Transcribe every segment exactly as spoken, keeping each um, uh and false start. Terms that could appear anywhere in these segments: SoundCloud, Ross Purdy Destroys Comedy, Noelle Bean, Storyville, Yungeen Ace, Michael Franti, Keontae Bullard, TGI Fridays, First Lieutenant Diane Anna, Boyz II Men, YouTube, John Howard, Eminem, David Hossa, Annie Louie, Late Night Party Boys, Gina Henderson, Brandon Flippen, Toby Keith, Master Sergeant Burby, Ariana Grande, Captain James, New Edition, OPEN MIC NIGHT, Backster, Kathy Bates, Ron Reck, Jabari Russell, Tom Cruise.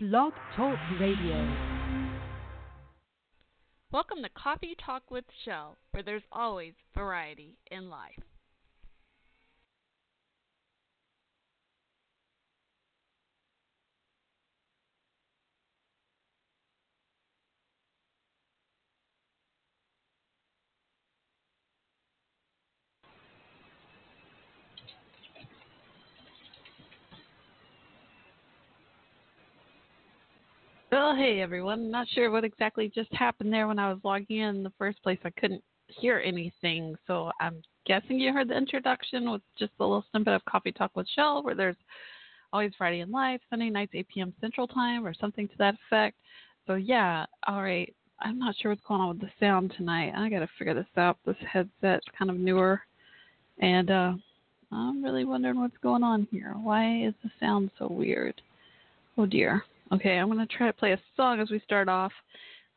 Blog Talk Radio. Welcome to Coffee Talk with Shell, where there's always variety in life. Well, hey, everyone. Not sure what exactly just happened there when I was logging in. In the first place, I couldn't hear anything, so I'm guessing you heard the introduction with just a little snippet of Coffee Talk with Shell, where there's always Friday in Life, Sunday nights, eight p.m. Central Time, or something to that effect. So, yeah, all right. I'm not sure what's going on with the sound tonight. I got to figure this out. This headset's kind of newer, and uh, I'm really wondering what's going on here. Why is the sound so weird? Oh, dear. Okay, I'm going to try to play a song as we start off.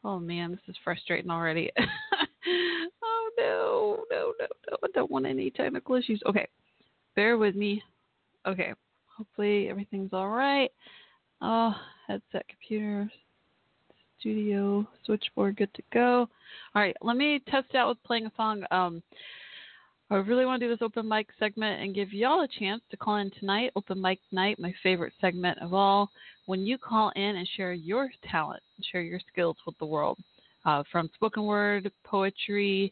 Oh, man, this is frustrating already. oh, no, no, no, no. I don't want any technical issues. Okay, bear with me. Okay, hopefully everything's all right. Oh, headset, computer, studio, switchboard, good to go. All right, let me test out with playing a song. Um, I really want to do this open mic segment and give y'all a chance to call in tonight. Open mic night, my favorite segment of all. When you call in and share your talent, share your skills with the world, uh, from spoken word, poetry,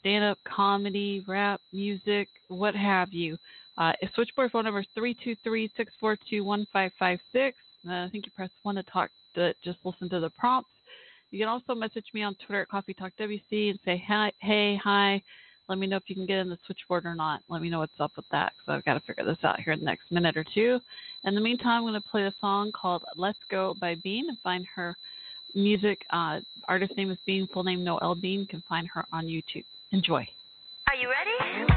stand-up comedy, rap, music, what have you. Uh, switchboard phone number is three two three, six four two, one five five six. Uh, I think you press one to talk, to just listen to the prompts. You can also message me on Twitter at Coffee Talk W C and say, hi, hey, hi. Let me know if you can get in the switchboard or not. Let me know what's up with that, because I've got to figure this out here in the next minute or two. In the meantime, I'm going to play a song called Let's Go by Bean and find her music. Uh, artist name is Bean, full name Noelle Bean. You can find her on YouTube. Enjoy. Are you ready?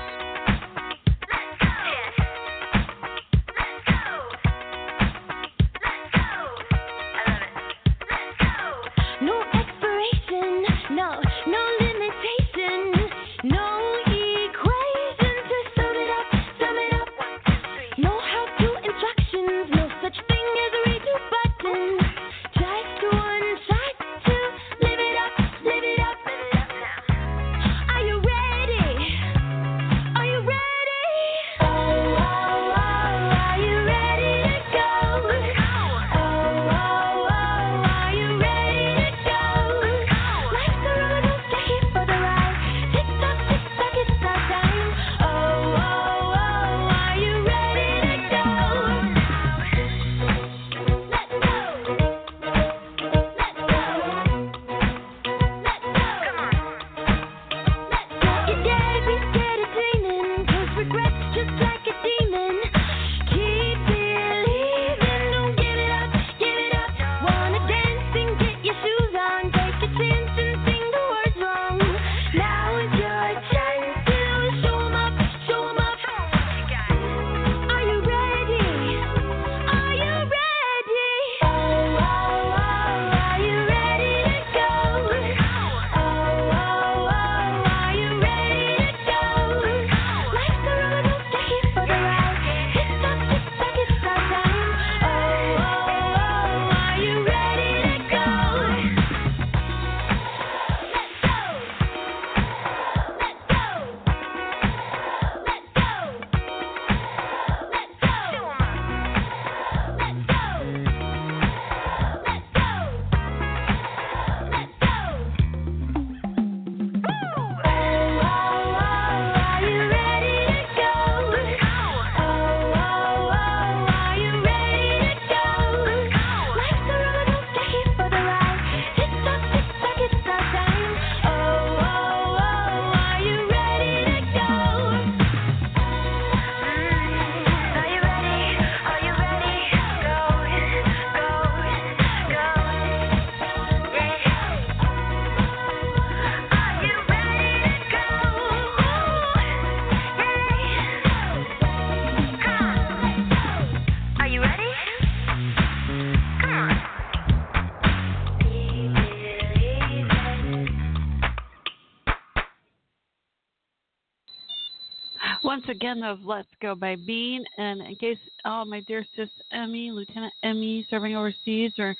once again of Let's Go by Bean. And in case all oh, my dear sis Emmy, Lieutenant Emmy, serving overseas, or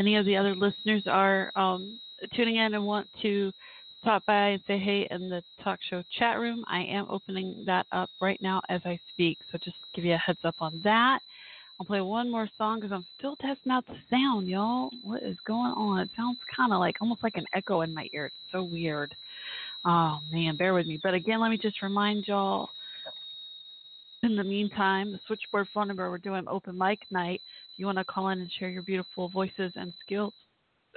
any of the other listeners are um, tuning in and want to stop by and say hey in the talk show chat room, I am opening that up right now as I speak. So just give you a heads up on that. I'll play one more song because I'm still testing out the sound, y'all. What is going on? It sounds kind of like almost like an echo in my ear. It's so weird. Oh, man, bear with me. But again, let me just remind y'all, in the meantime, the switchboard phone number, we're doing open mic night. If you want to call in and share your beautiful voices and skills,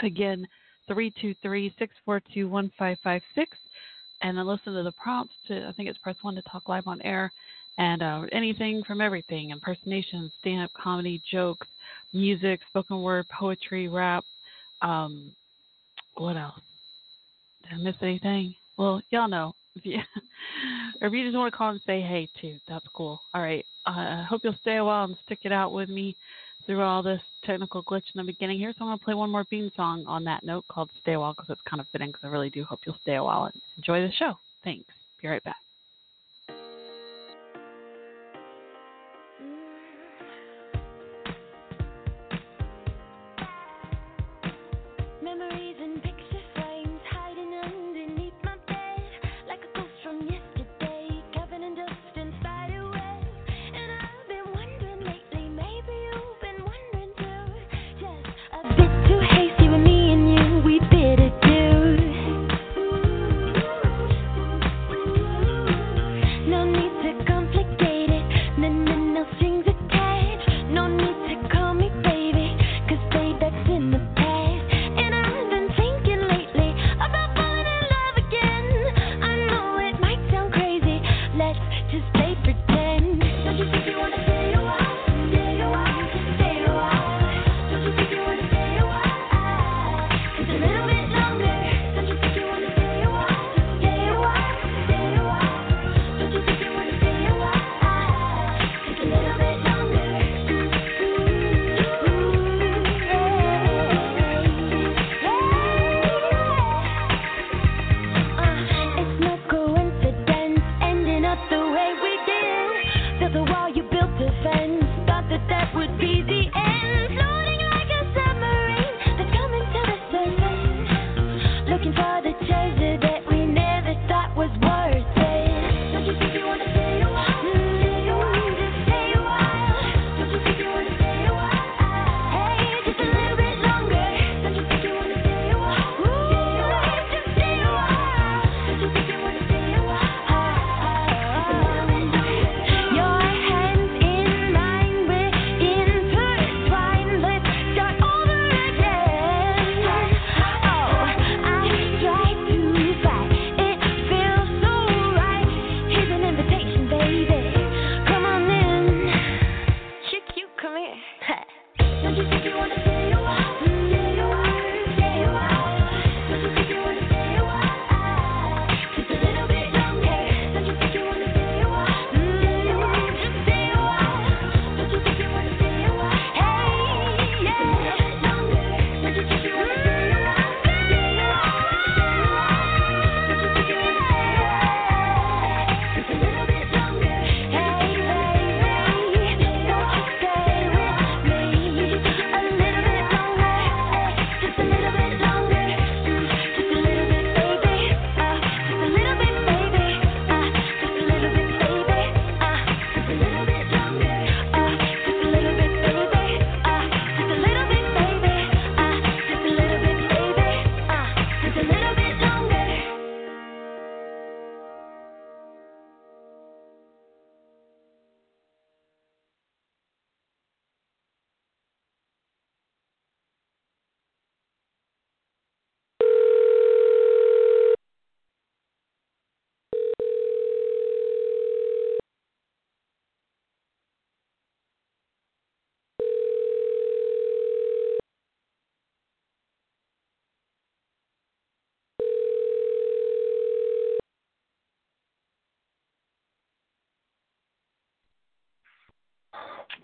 again, three two three, six four two, one five five six. And then listen to the prompts to, I think it's press one to talk live on air. And uh, anything from everything, impersonations, stand-up comedy, jokes, music, spoken word, poetry, rap. Um, what else? Did I miss anything? Well, y'all know. If you, or if you just want to call and say hey, too, that's cool. All right. I uh, hope you'll stay a while and stick it out with me through all this technical glitch in the beginning here. So I'm going to play one more Bean song on that note called Stay a While, because it's kind of fitting, because I really do hope you'll stay a while and enjoy the show. Thanks. Be right back.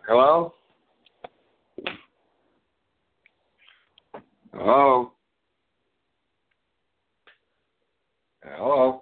Hello? Hello? Hello?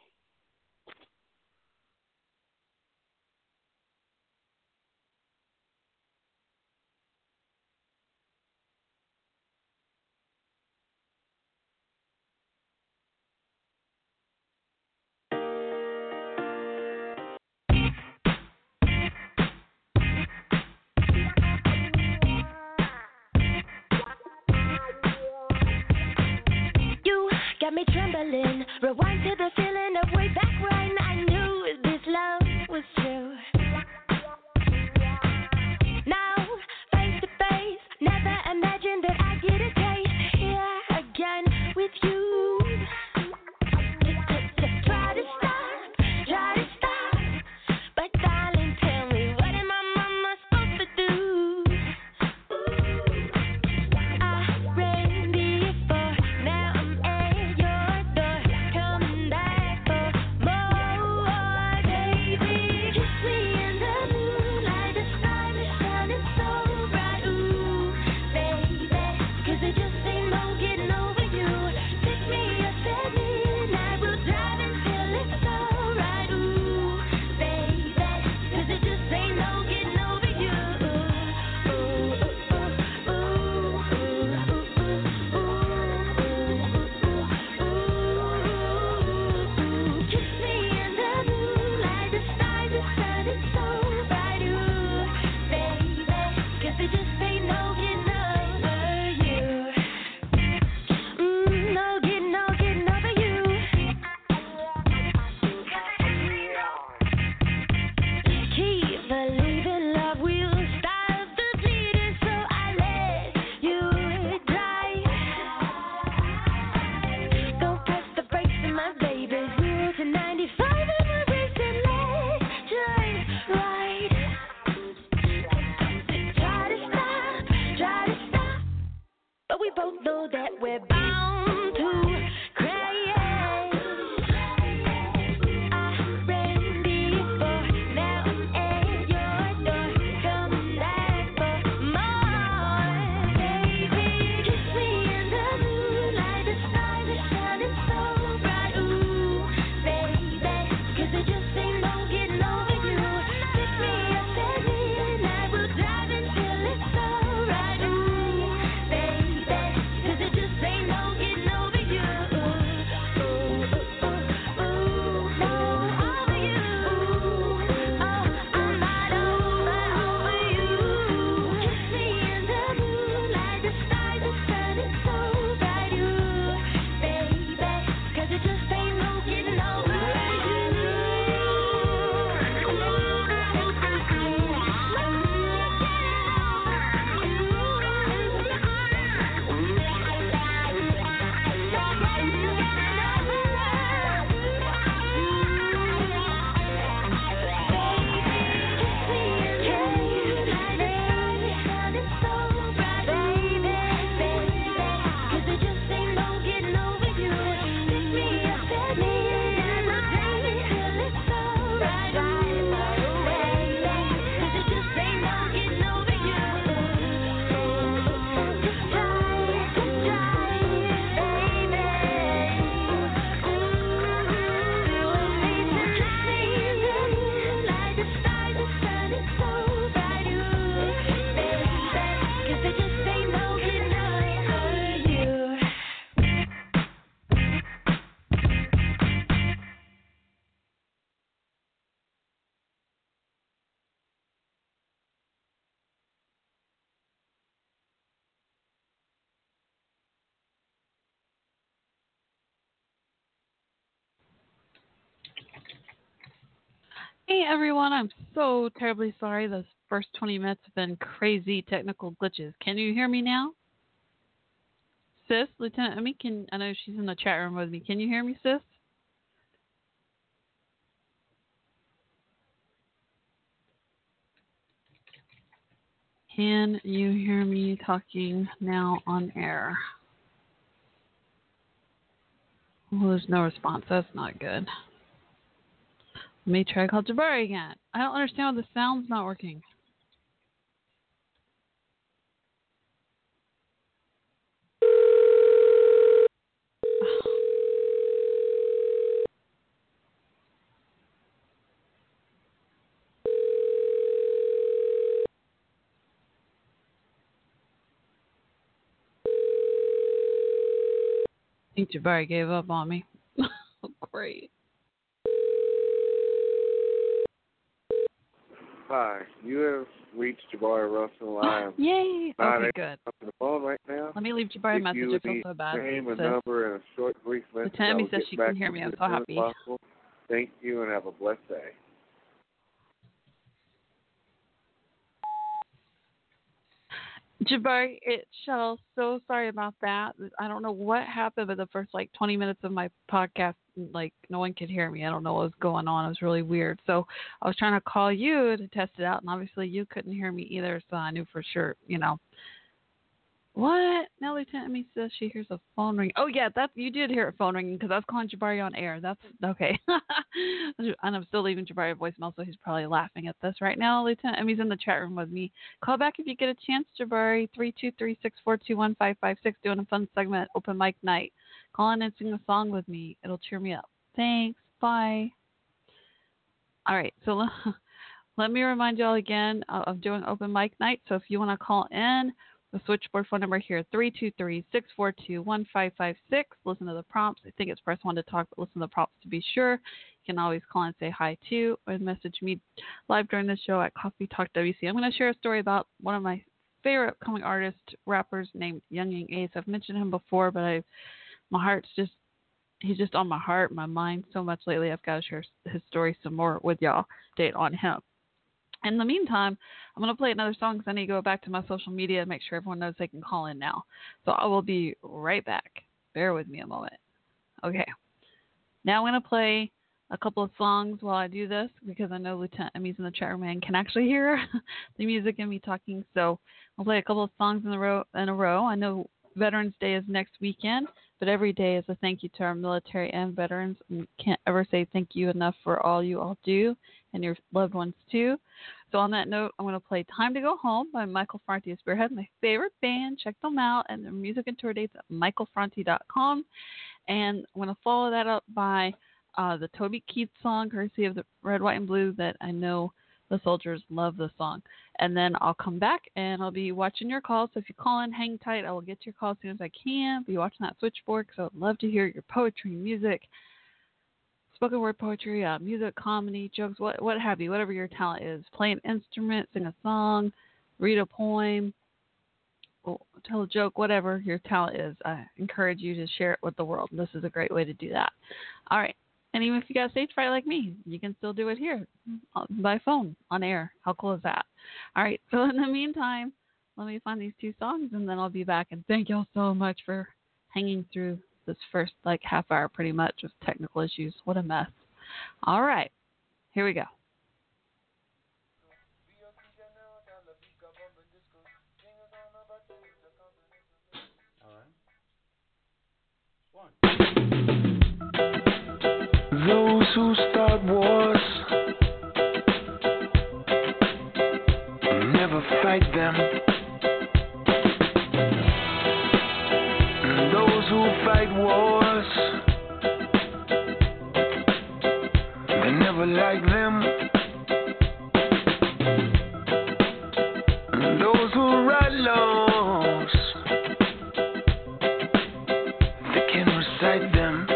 Got me trembling, rewind to the feeling of way back when I knew this love was true. Now, face to face, never imagined that I'd get a taste here again with you. Try to stop, try to stop, but darling, tell me what am I mama supposed to do? I'm ready for now. Hey everyone, I'm so terribly sorry. Those first twenty minutes have been crazy technical glitches. Can you hear me now? Sis, Lieutenant Emmy, can, I know she's in the chat room with me. Can you hear me, sis? Can you hear me talking now on air? Well, there's no response. That's not good. Let me try to call Jabari again. I don't understand why the sound's not working. think Jabari gave up on me. Great. Hi, you have reached Jabari Russell. I am Yay! Okay, good. Up to the phone right now. Let me leave Jabari a message. I feel so bad. Name, a number, and a short, brief message. Tammy says she can hear me. I'm so happy. Thank you, and have a blessed day. Jabari, it's Shell. So sorry about that. I don't know what happened, but the first like twenty minutes of my podcast, like no one could hear me. I don't know what was going on. It was really weird. So I was trying to call you to test it out, and obviously you couldn't hear me either, so I knew for sure, you know. What? Now Lieutenant Me says she hears a phone ring. Oh, yeah, that's, you did hear a phone ringing because I was calling Jabari on air. That's okay. And I'm still leaving Jabari a voicemail, so he's probably laughing at this right now. Lieutenant Me's in the chat room with me. Call back if you get a chance, Jabari. three two three, six four two, one five five six. Doing a fun segment, Open Mic Night. Call in and sing a song with me. It'll cheer me up. Thanks. Bye. All right, so let me remind you all again of doing Open Mic Night. So if you want to call in, the switchboard phone number here, three two three, six four two, one five five six. Listen to the prompts. I think it's press one to talk, but listen to the prompts to be sure. You can always call and say hi, too, or message me live during the show at Coffee Talk W C. I'm going to share a story about one of my favorite upcoming artists, rappers named Yungeen Ace. I've mentioned him before, but I, my heart's just, he's just on my heart, my mind so much lately. I've got to share his story some more with y'all, date on him. In the meantime, I'm going to play another song because I need to go back to my social media and make sure everyone knows they can call in now. So I will be right back. Bear with me a moment. Okay. Now I'm going to play a couple of songs while I do this because I know Lieutenant Me's in the chat room and can actually hear the music and me talking. So I'll play a couple of songs in a row. In a row. I know Veterans Day is next weekend, but every day is a thank you to our military and veterans. We can't ever say thank you enough for all you all do and your loved ones too. So on that note, I'm going to play Time to Go Home by Michael Franti of Spearhead, my favorite band. Check them out and their music and tour dates at michael franti dot com. And I'm going to follow that up by uh, the Toby Keith song, courtesy of the Red, White, and Blue, that I know the soldiers love the song. And then I'll come back and I'll be watching your calls. So if you call in, hang tight. I will get to your call as soon as I can. Be watching that switchboard because I would love to hear your poetry, music, spoken word poetry, uh, music, comedy, jokes, what what have you, whatever your talent is. Play an instrument, sing a song, read a poem, tell a joke, whatever your talent is. I encourage you to share it with the world. This is a great way to do that. All right. And even if you got a stage fright like me, you can still do it here by phone, on air. How cool is that? All right. So in the meantime, let me find these two songs, and then I'll be back. And thank y'all so much for hanging through this first, like, half hour pretty much with technical issues. What a mess. All right. Here we go. All right. One. Those who start wars never fight them, and those who fight wars, they never like them, and those who write laws, they can recite them.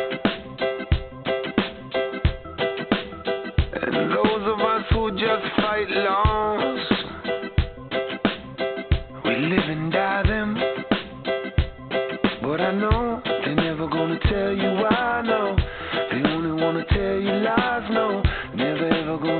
Just fight laws, we live and die them. But I know they're never gonna tell you why, no. They only wanna tell you lies, no. Never ever gonna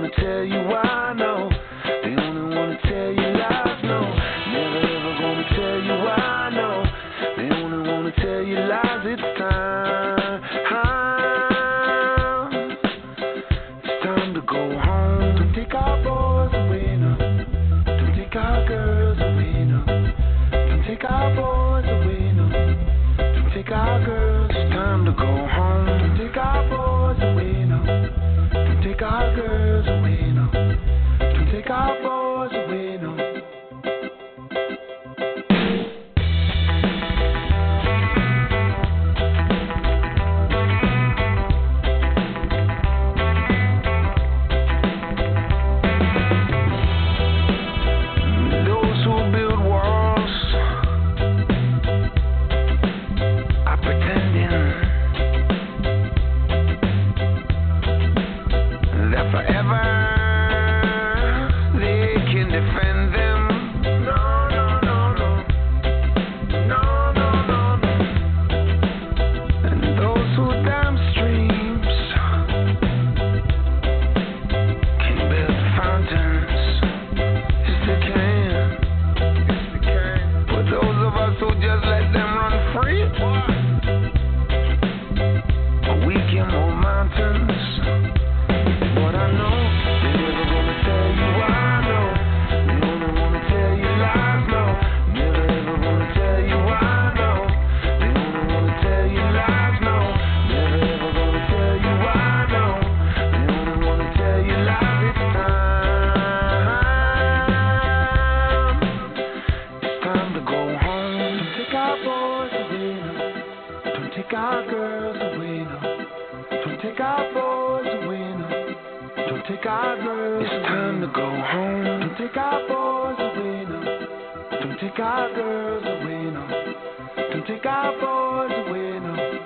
take our girls away now. Don't take our boys away now.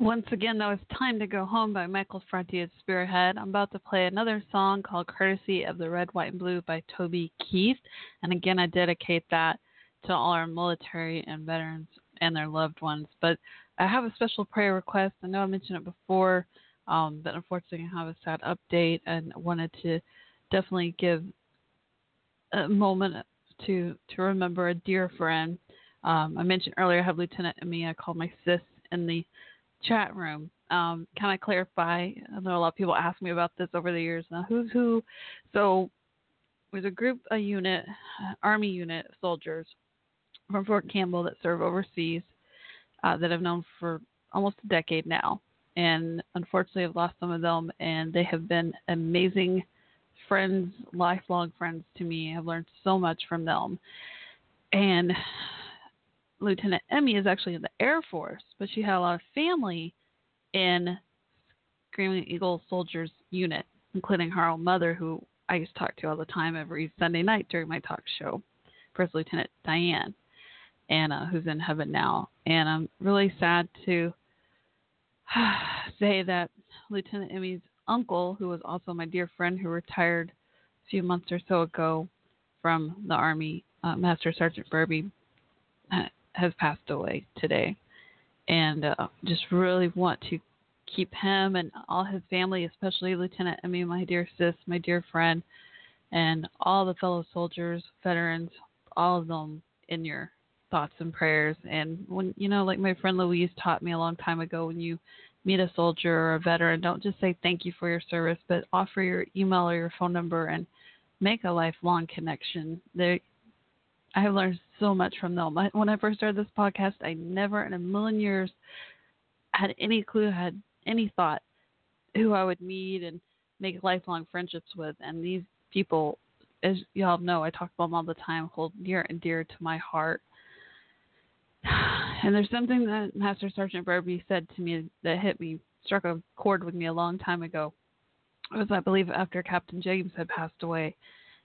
Once again, that was Time to Go Home by Michael Franti at Spearhead. I'm about to play another song called Courtesy of the Red, White, and Blue by Toby Keith. And again, I dedicate that to all our military and veterans and their loved ones. But I have a special prayer request. I know I mentioned it before, um, but unfortunately I have a sad update and wanted to definitely give a moment to, to remember a dear friend. Um, I mentioned earlier I have Lieutenant Emmy. I called my sis in the chat room. Um, can I clarify? I know a lot of people ask me about this over the years. Now, who's who? So there's a group, a unit, Army unit of soldiers from Fort Campbell that serve overseas uh, that I've known for almost a decade now. And unfortunately, I've lost some of them, and they have been amazing friends, lifelong friends to me. I've learned so much from them. And Lieutenant Emmy is actually in the Air Force, but she had a lot of family in Screaming Eagle Soldiers Unit, including her own mother, who I used to talk to all the time every Sunday night during my talk show, First Lieutenant Diane Anna, who's in heaven now. And I'm really sad to say that Lieutenant Emmy's uncle, who was also my dear friend, who retired a few months or so ago from the Army, uh, Master Sergeant Burby, uh, has passed away today, and uh, just really want to keep him and all his family, especially Lieutenant Emmy, my dear sis, my dear friend, and all the fellow soldiers, veterans, all of them in your thoughts and prayers. And when, you know, like my friend Louise taught me a long time ago, when you meet a soldier or a veteran, don't just say thank you for your service, but offer your email or your phone number and make a lifelong connection. There, I have learned so much from them. When I first started this podcast, I never in a million years had any clue, had any thought who I would meet and make lifelong friendships with. And these people, as y'all know, I talk about them all the time, hold near and dear to my heart. And there's something that Master Sergeant Burby said to me that hit me, struck a chord with me a long time ago. It was, I believe, after Captain James had passed away.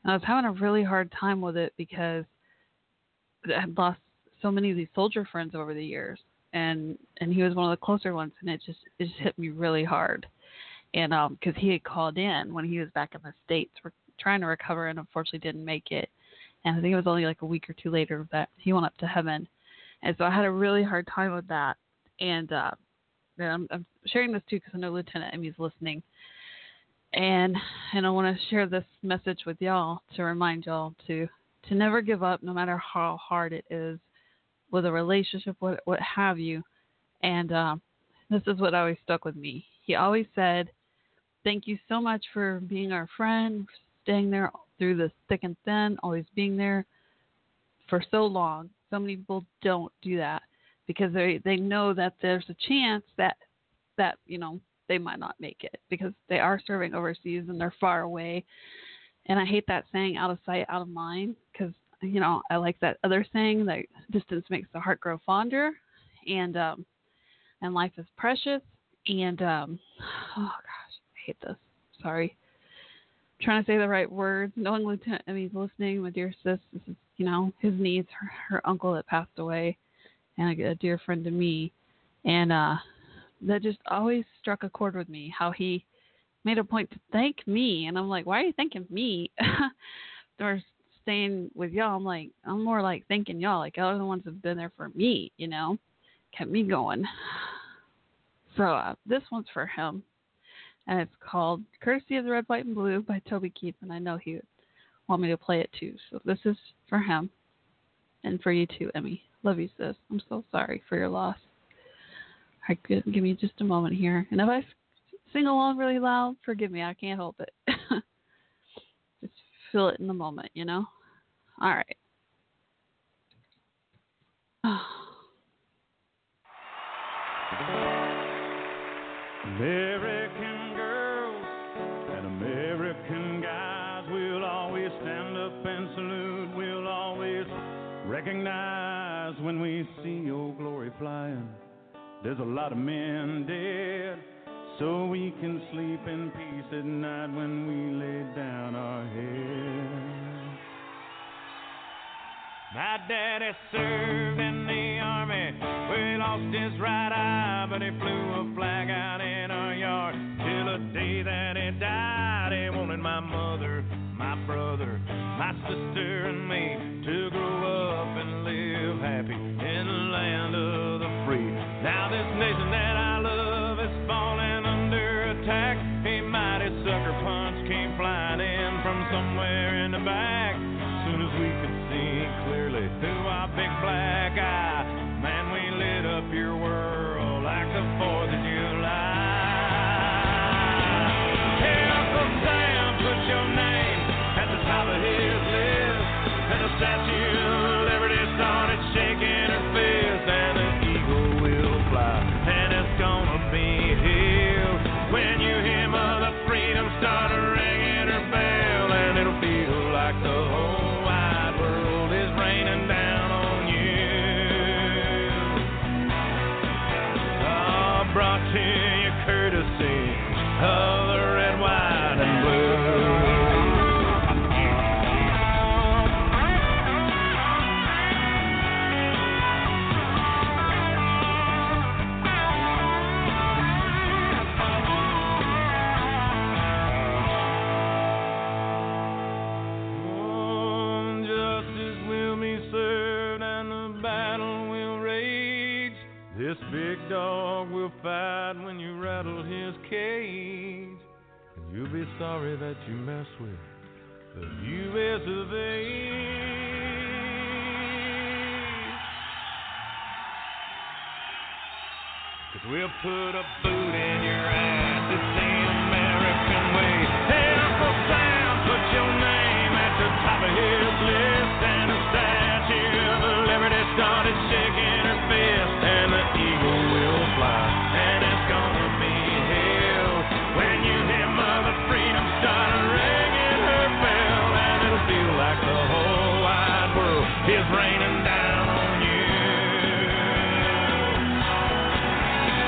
And I was having a really hard time with it because I'd lost so many of these soldier friends over the years, and and he was one of the closer ones, and it just it just hit me really hard. And um because he had called in when he was back in the States, we're trying to recover, and unfortunately didn't make it. And I think it was only like a week or two later that he went up to heaven. And so I had a really hard time with that. And uh and I'm, I'm sharing this too because I know Lieutenant Emmy's listening, and and I want to share this message with y'all to remind y'all to to never give up, no matter how hard it is, with a relationship, what what have you. And um, this is what always stuck with me. He always said, "Thank you so much for being our friend, staying there through the thick and thin, always being there for so long." So many people don't do that because they they know that there's a chance that that you know they might not make it because they are serving overseas and they're far away. And I hate that saying, out of sight, out of mind, because, you know, I like that other saying that distance makes the heart grow fonder, and um, and life is precious. And, um, oh, gosh, I hate this. Sorry. I'm trying to say the right words. Knowing Lieutenant, I mean, listening, my dear sis, this is, you know, his niece, her, her uncle that passed away, and a, a dear friend to me. And uh, that just always struck a chord with me, how he made a point to thank me. And I'm like, why are you thanking me? Or staying with y'all. I'm like, I'm more like thanking y'all. Like, y'all are the ones that have been there for me, you know, kept me going. So uh, this one's for him, and it's called Courtesy of the Red, White, and Blue by Toby Keith, and I know he would want me to play it too. So this is for him, and for you too, Emmy. Love you, sis. I'm so sorry for your loss. All right, give me just a moment here. And if I sing along really loud, forgive me. I can't help it. Just feel it in the moment, you know? All right. Oh. American girls and American guys, we'll always stand up and salute. We'll always recognize when we see old glory flying. There's a lot of men dead, so we can sleep in peace at night when we lay down our head. My daddy served in the army, where he lost his right eye, but he flew a flag out in our yard till the day that he died. He wanted my mother, my brother, my sister, and me to grow up and live happy in the land of the free. Now this nation that I love is falling under attack. A mighty sucker punch came flying in from somewhere in the back. Soon as we could clearly through our big black eye, man, we lit up your world like the Fourth of July. Hey, Uncle Sam put your name at the top of his list, and the Statue of Liberty started shaking her fist, and an eagle will fly, and it's gonna be here when you hear Mother Freedom start ringing her bell, and it'll feel like the whole brought to you courtesy of the red, white, and blue. Justice will be served and the battle will rage. This big dog will fight when you rattle his cage, and you'll be sorry that you mess with the U S of A. Cause we'll put a boot in your ass, it's the American way. Hey, Uncle Sam put your name at the top of his list, and the Statue of Liberty started shaking her fist, and the eagle will fly, and it's gonna be hell when you hear Mother Freedom start ringing her bell, and it'll feel like the whole wide world is raining down on you.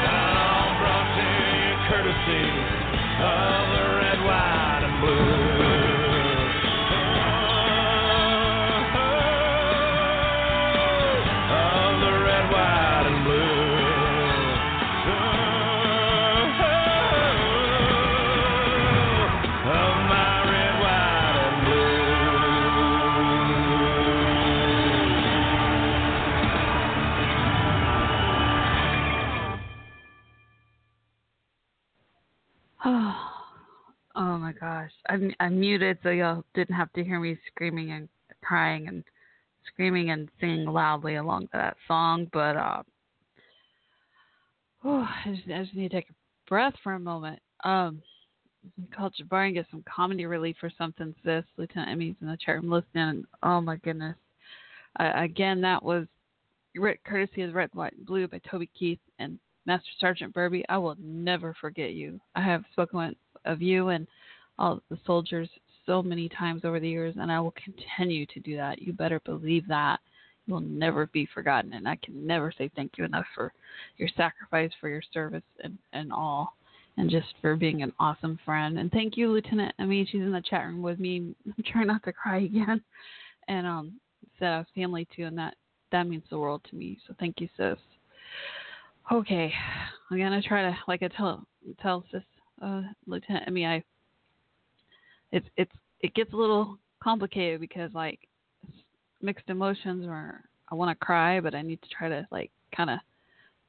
All brought to you courtesy of the red, white, and blue. I, I muted so y'all didn't have to hear me screaming and crying and screaming and singing loudly along to that song. But uh, whew, I, just, I just need to take a breath for a moment. Um, call Jabari and get some comedy relief or something, sis. Lieutenant Emmy's in the chat room listening. And, oh, my goodness. Uh, again, that was courtesy of Red, White, and Blue by Toby Keith and Master Sergeant Burby. I will never forget you. I have spoken of you and all the soldiers so many times over the years, and I will continue to do that. You better believe that. You will never be forgotten, and I can never say thank you enough for your sacrifice, for your service, and, and all, and just for being an awesome friend. And thank you, Lieutenant. I mean, she's in the chat room with me. I'm trying not to cry again. And um, said I was family, too, and that, that means the world to me. So thank you, sis. Okay, I'm gonna try to like I tell tell sis uh, Lieutenant. I mean, I it's it's it gets a little complicated because like mixed emotions, or I want to cry, but I need to try to like kind of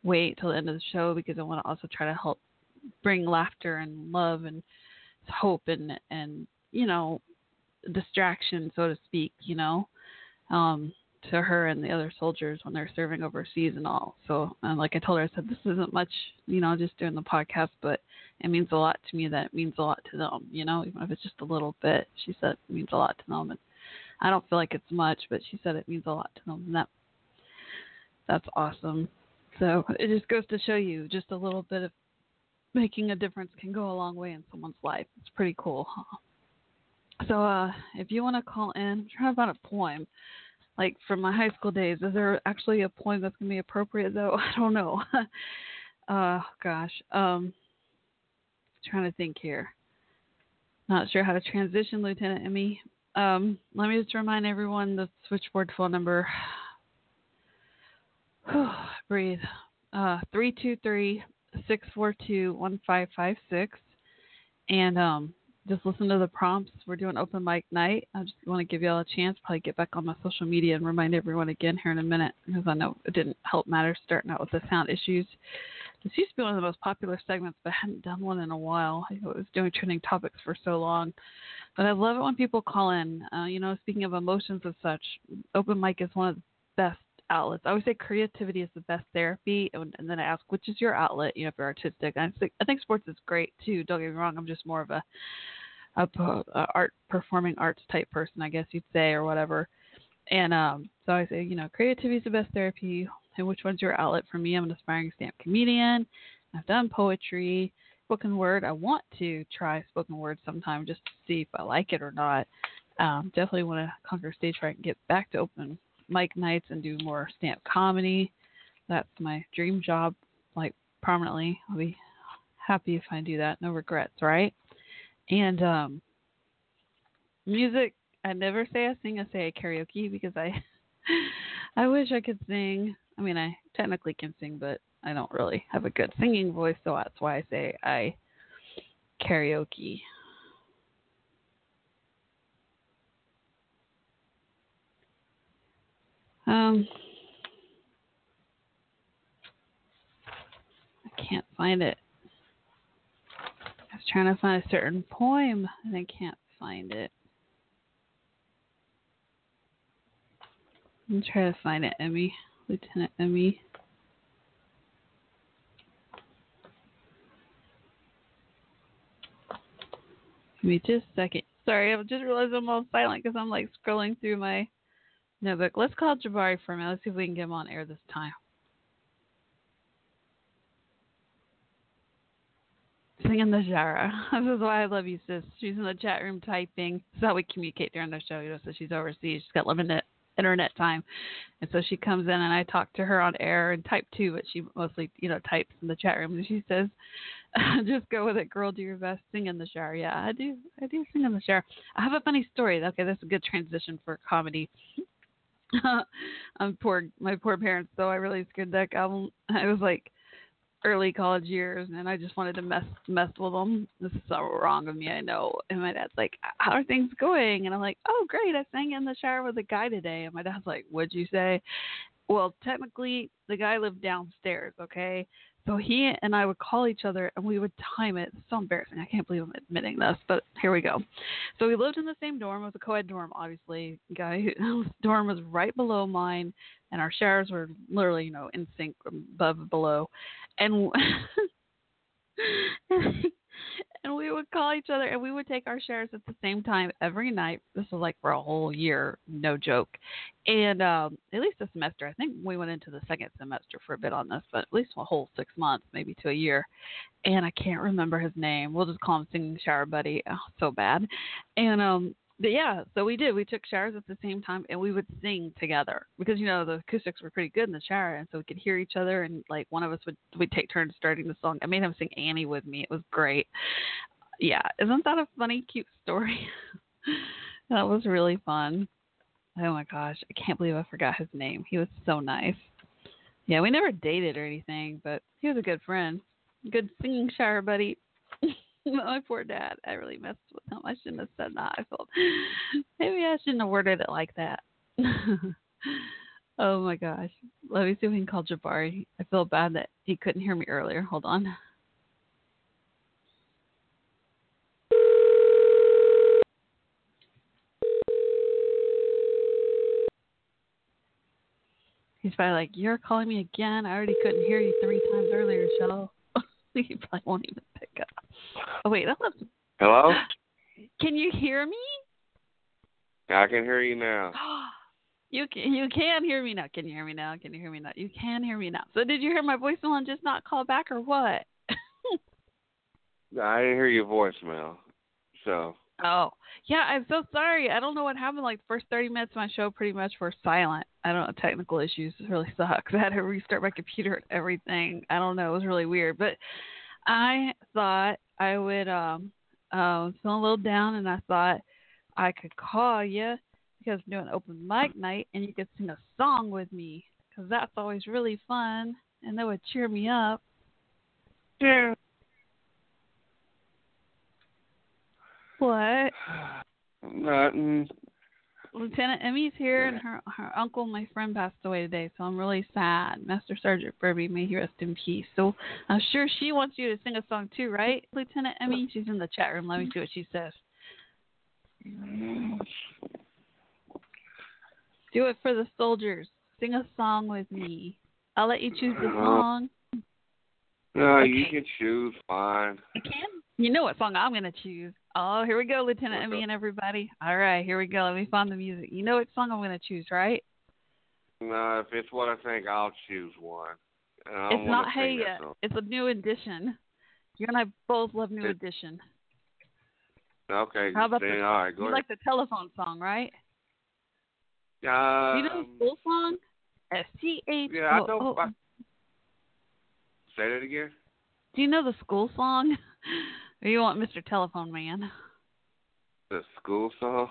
wait till the end of the show because I want to also try to help bring laughter and love and hope and and you know distraction, so to speak, you know, um, to her and the other soldiers when they're serving overseas and all. So um, like I told her, I said, this isn't much, you know, just doing the podcast, but it means a lot to me that it means a lot to them, you know, even if it's just a little bit. She said it means a lot to them, and I don't feel like it's much, but she said it means a lot to them, and that that's awesome. So it just goes to show you just a little bit of making a difference can go a long way in someone's life. It's pretty cool, huh? So uh, if you want to call in, I'm trying to find a poem like from my high school days. Is there actually a poem that's going to be appropriate, though? I don't know. uh, gosh. Um, trying to think here. Not sure how to transition, Lieutenant Emmy. Um, let me just remind everyone the switchboard phone number. Breathe. Uh, three two three, six four two, one five five six. And um, just listen to the prompts. We're doing open mic night. I just want to give you all a chance. Probably get back on my social media and remind everyone again here in a minute, because I know it didn't help matter starting out with the sound issues. This used to be one of the most popular segments, but I hadn't done one in a while. I was doing trending topics for so long. But I love it when people call in. Uh, you know, speaking of emotions and such, open mic is one of the best outlets. I always say creativity is the best therapy, and, and then I ask, which is your outlet? You know, if you're artistic, I think, I think sports is great too. Don't get me wrong. I'm just more of a, a, a art performing arts type person, I guess you'd say, or whatever. And um, so I say, you know, creativity is the best therapy. And which one's your outlet? For me, I'm an aspiring stand-up comedian. I've done poetry, spoken word. I want to try spoken word sometime just to see if I like it or not. Um, definitely want to conquer stage fright and get back to open mic nights and do more stand-up comedy. That's my dream job, like prominently. I'll be happy if I do that. No regrets, right? And um, music, I never say I sing. I say I karaoke because I I wish I could sing. I mean, I technically can sing, but I don't really have a good singing voice, so that's why I say I karaoke. Um, I can't find it. I was trying to find a certain poem, and I can't find it. I'm trying to find it, Emmy. Lieutenant Emmy. Give me just a second. Sorry, I just realized I'm all silent because I'm like scrolling through my notebook. Let's call Jabari for a minute. Let's see if we can get him on air this time. Singing the Jara. This is why I love you, sis. She's in the chat room typing. It's how we communicate during the show, you know, so she's overseas. She's got limited internet time, and so she comes in and I talk to her on air and type too, but she mostly, you know, types in the chat room, and she says, just go with it, girl, do your best, sing in the shower. Yeah, I do I do sing in the shower. I have a funny story. Okay, that's a good transition for comedy. I'm poor my poor parents, though. I really scared that album. I was like early college years, and I just wanted to mess mess with them. This is so wrong of me, I know. And my dad's like, how are things going? And I'm like, oh, great, I sang in the shower with a guy today. And my dad's like, what'd you say? Well, technically, the guy lived downstairs, okay? So he and I would call each other and we would time it. It's so embarrassing. I can't believe I'm admitting this, but here we go. So we lived in the same dorm. It was a co-ed dorm, obviously. Guy whose dorm was right below mine, and our showers were literally, you know, in sync, above and below. And and we would call each other and we would take our showers at the same time every night. This was like for a whole year, no joke. And um, at least a semester. I think we went into the second semester for a bit on this, but at least a whole six months, maybe to a year. And I can't remember his name. We'll just call him Singing Shower Buddy. Oh, so bad. And um, but yeah, so we did. We took showers at the same time and we would sing together because, you know, the acoustics were pretty good in the shower. And so we could hear each other. And like one of us would, we'd take turns starting the song. I made him sing Annie with me. It was great. Yeah. Isn't that a funny, cute story? That was really fun. Oh my gosh. I can't believe I forgot his name. He was so nice. Yeah. We never dated or anything, but he was a good friend. Good Singing Shower Buddy. My poor dad. I really messed with him. I shouldn't have said that. I felt maybe I shouldn't have worded it like that. Oh my gosh. Let me see if we can call Jabari. I feel bad that he couldn't hear me earlier. Hold on. He's probably like, "You're calling me again? I already couldn't hear you three times earlier, Shell." He probably won't even pick up. Oh, wait. That looks... Hello? Can you hear me? I can hear you now. You can, you can hear me now. Can you hear me now? Can you hear me now? You can hear me now. So did you hear my voicemail and just not call back or what? No, I didn't hear your voicemail. So. Oh. Yeah, I'm so sorry. I don't know what happened. Like the first thirty minutes of my show pretty much were silent. I don't know. Technical issues really sucks. I had to restart my computer and everything. I don't know. It was really weird. But I thought I would um, – uh, I was feeling a little down, and I thought I could call you because I'm doing open mic night, and you could sing a song with me because that's always really fun, and that would cheer me up. Sure. What? Nothing. Lieutenant Emmy's here, and her, her uncle, my friend, passed away today, so I'm really sad. Master Sergeant Burby, may he rest in peace. So I'm sure she wants you to sing a song too, right, Lieutenant Emmy? She's in the chat room. Let me see what she says. Do it for the soldiers. Sing a song with me. I'll let you choose the song. No, okay. You can choose. Fine. I can? You know what song I'm going to choose. Oh, here we go, Lieutenant Emmy and everybody. All right, here we go. Let me find the music. You know what song I'm going to choose, right? No, if it's what I think, I'll choose one. It's not Hey Yet. It's a New Edition. You and I both love New Edition. Okay. How about then, the, all right, go you ahead. Like the telephone song, right? Um, you know the full song? S C H. Yeah, I don't. I, say that again? Do you know the school song? Or you want Mister Telephone Man? The school song?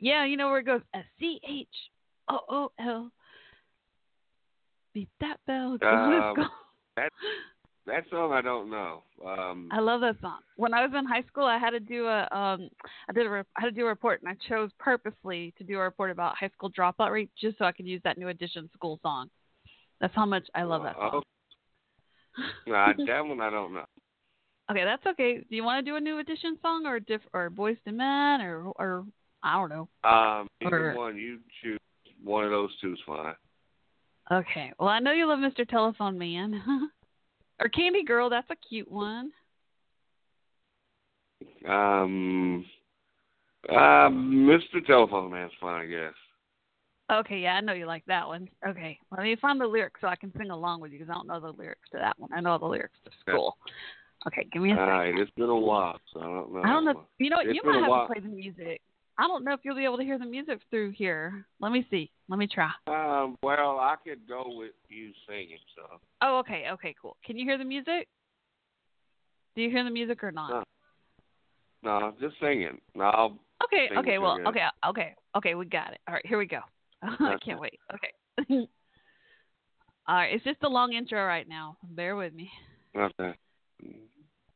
Yeah, you know where it goes S C H O O L. Beat that bell. Go um, to that, that song I don't know. Um, I love that song. When I was in high school, I had to do a, um, I did a, I had to do a report, and I chose purposely to do a report about high school dropout rate just so I could use that New Edition school song. That's how much I love that song. Okay. Nah, that one I don't know. Okay, that's okay. Do you want to do a New Edition song or diff- or Boyz two Men or or I don't know. Um, either or, one. You choose one of those two's fine. Okay. Well, I know you love Mister Telephone Man or Candy Girl. That's a cute one. Um, uh, Mister Telephone Man's fine, I guess. Okay, yeah, I know you like that one. Okay, let me find the lyrics so I can sing along with you because I don't know the lyrics to that one. I know the lyrics to school. Okay, give me a second. All right, it's been a while, so I don't know. I don't know. You know what? You might have to play the music. I don't know if you'll be able to hear the music through here. Let me see. Let me try. Um, well, I could go with you singing, so. Oh, okay, okay, cool. Can you hear the music? Do you hear the music or not? No, no just singing. No. Okay, sing okay, well, okay, okay, okay, we got it. All right, here we go. I can't wait. Okay. All right. It's just a long intro right now. Bear with me. Okay.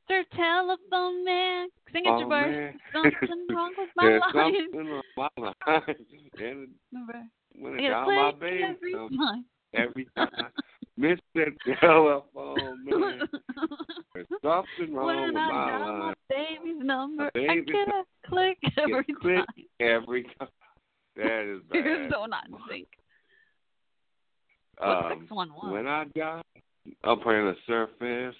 Sir Telephone Man. Sing it, oh, Jabari. Something wrong with my There's life. Something wrong with my life. And when it got my baby, every time. Every time. Mister Telephone Man. nothing wrong with my line. Baby's number. Baby I cannot t- click every click time. Every time. That is bad. You're so not in sync. What's um, six one one? When I got up on the surface.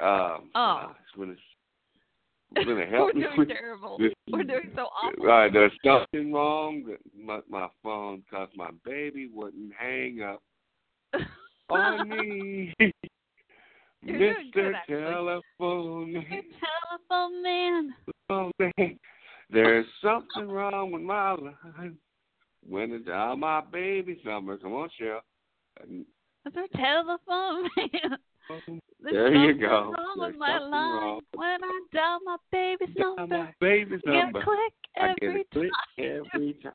Um, oh. Gosh, when it's We're, help We're doing terrible. This, We're doing so awful. Right, there's something wrong with my, my phone because my baby wouldn't hang up on me. Mister Good, telephone Man. Mister Telephone Man. Oh, man. There's something wrong with my line. When it's all my baby's number. Come on, Cheryl. Mister Telephone Man. There's there you go. Wrong There's with my line wrong. When I dial my baby's dial number. My baby's I number. I get a click every time.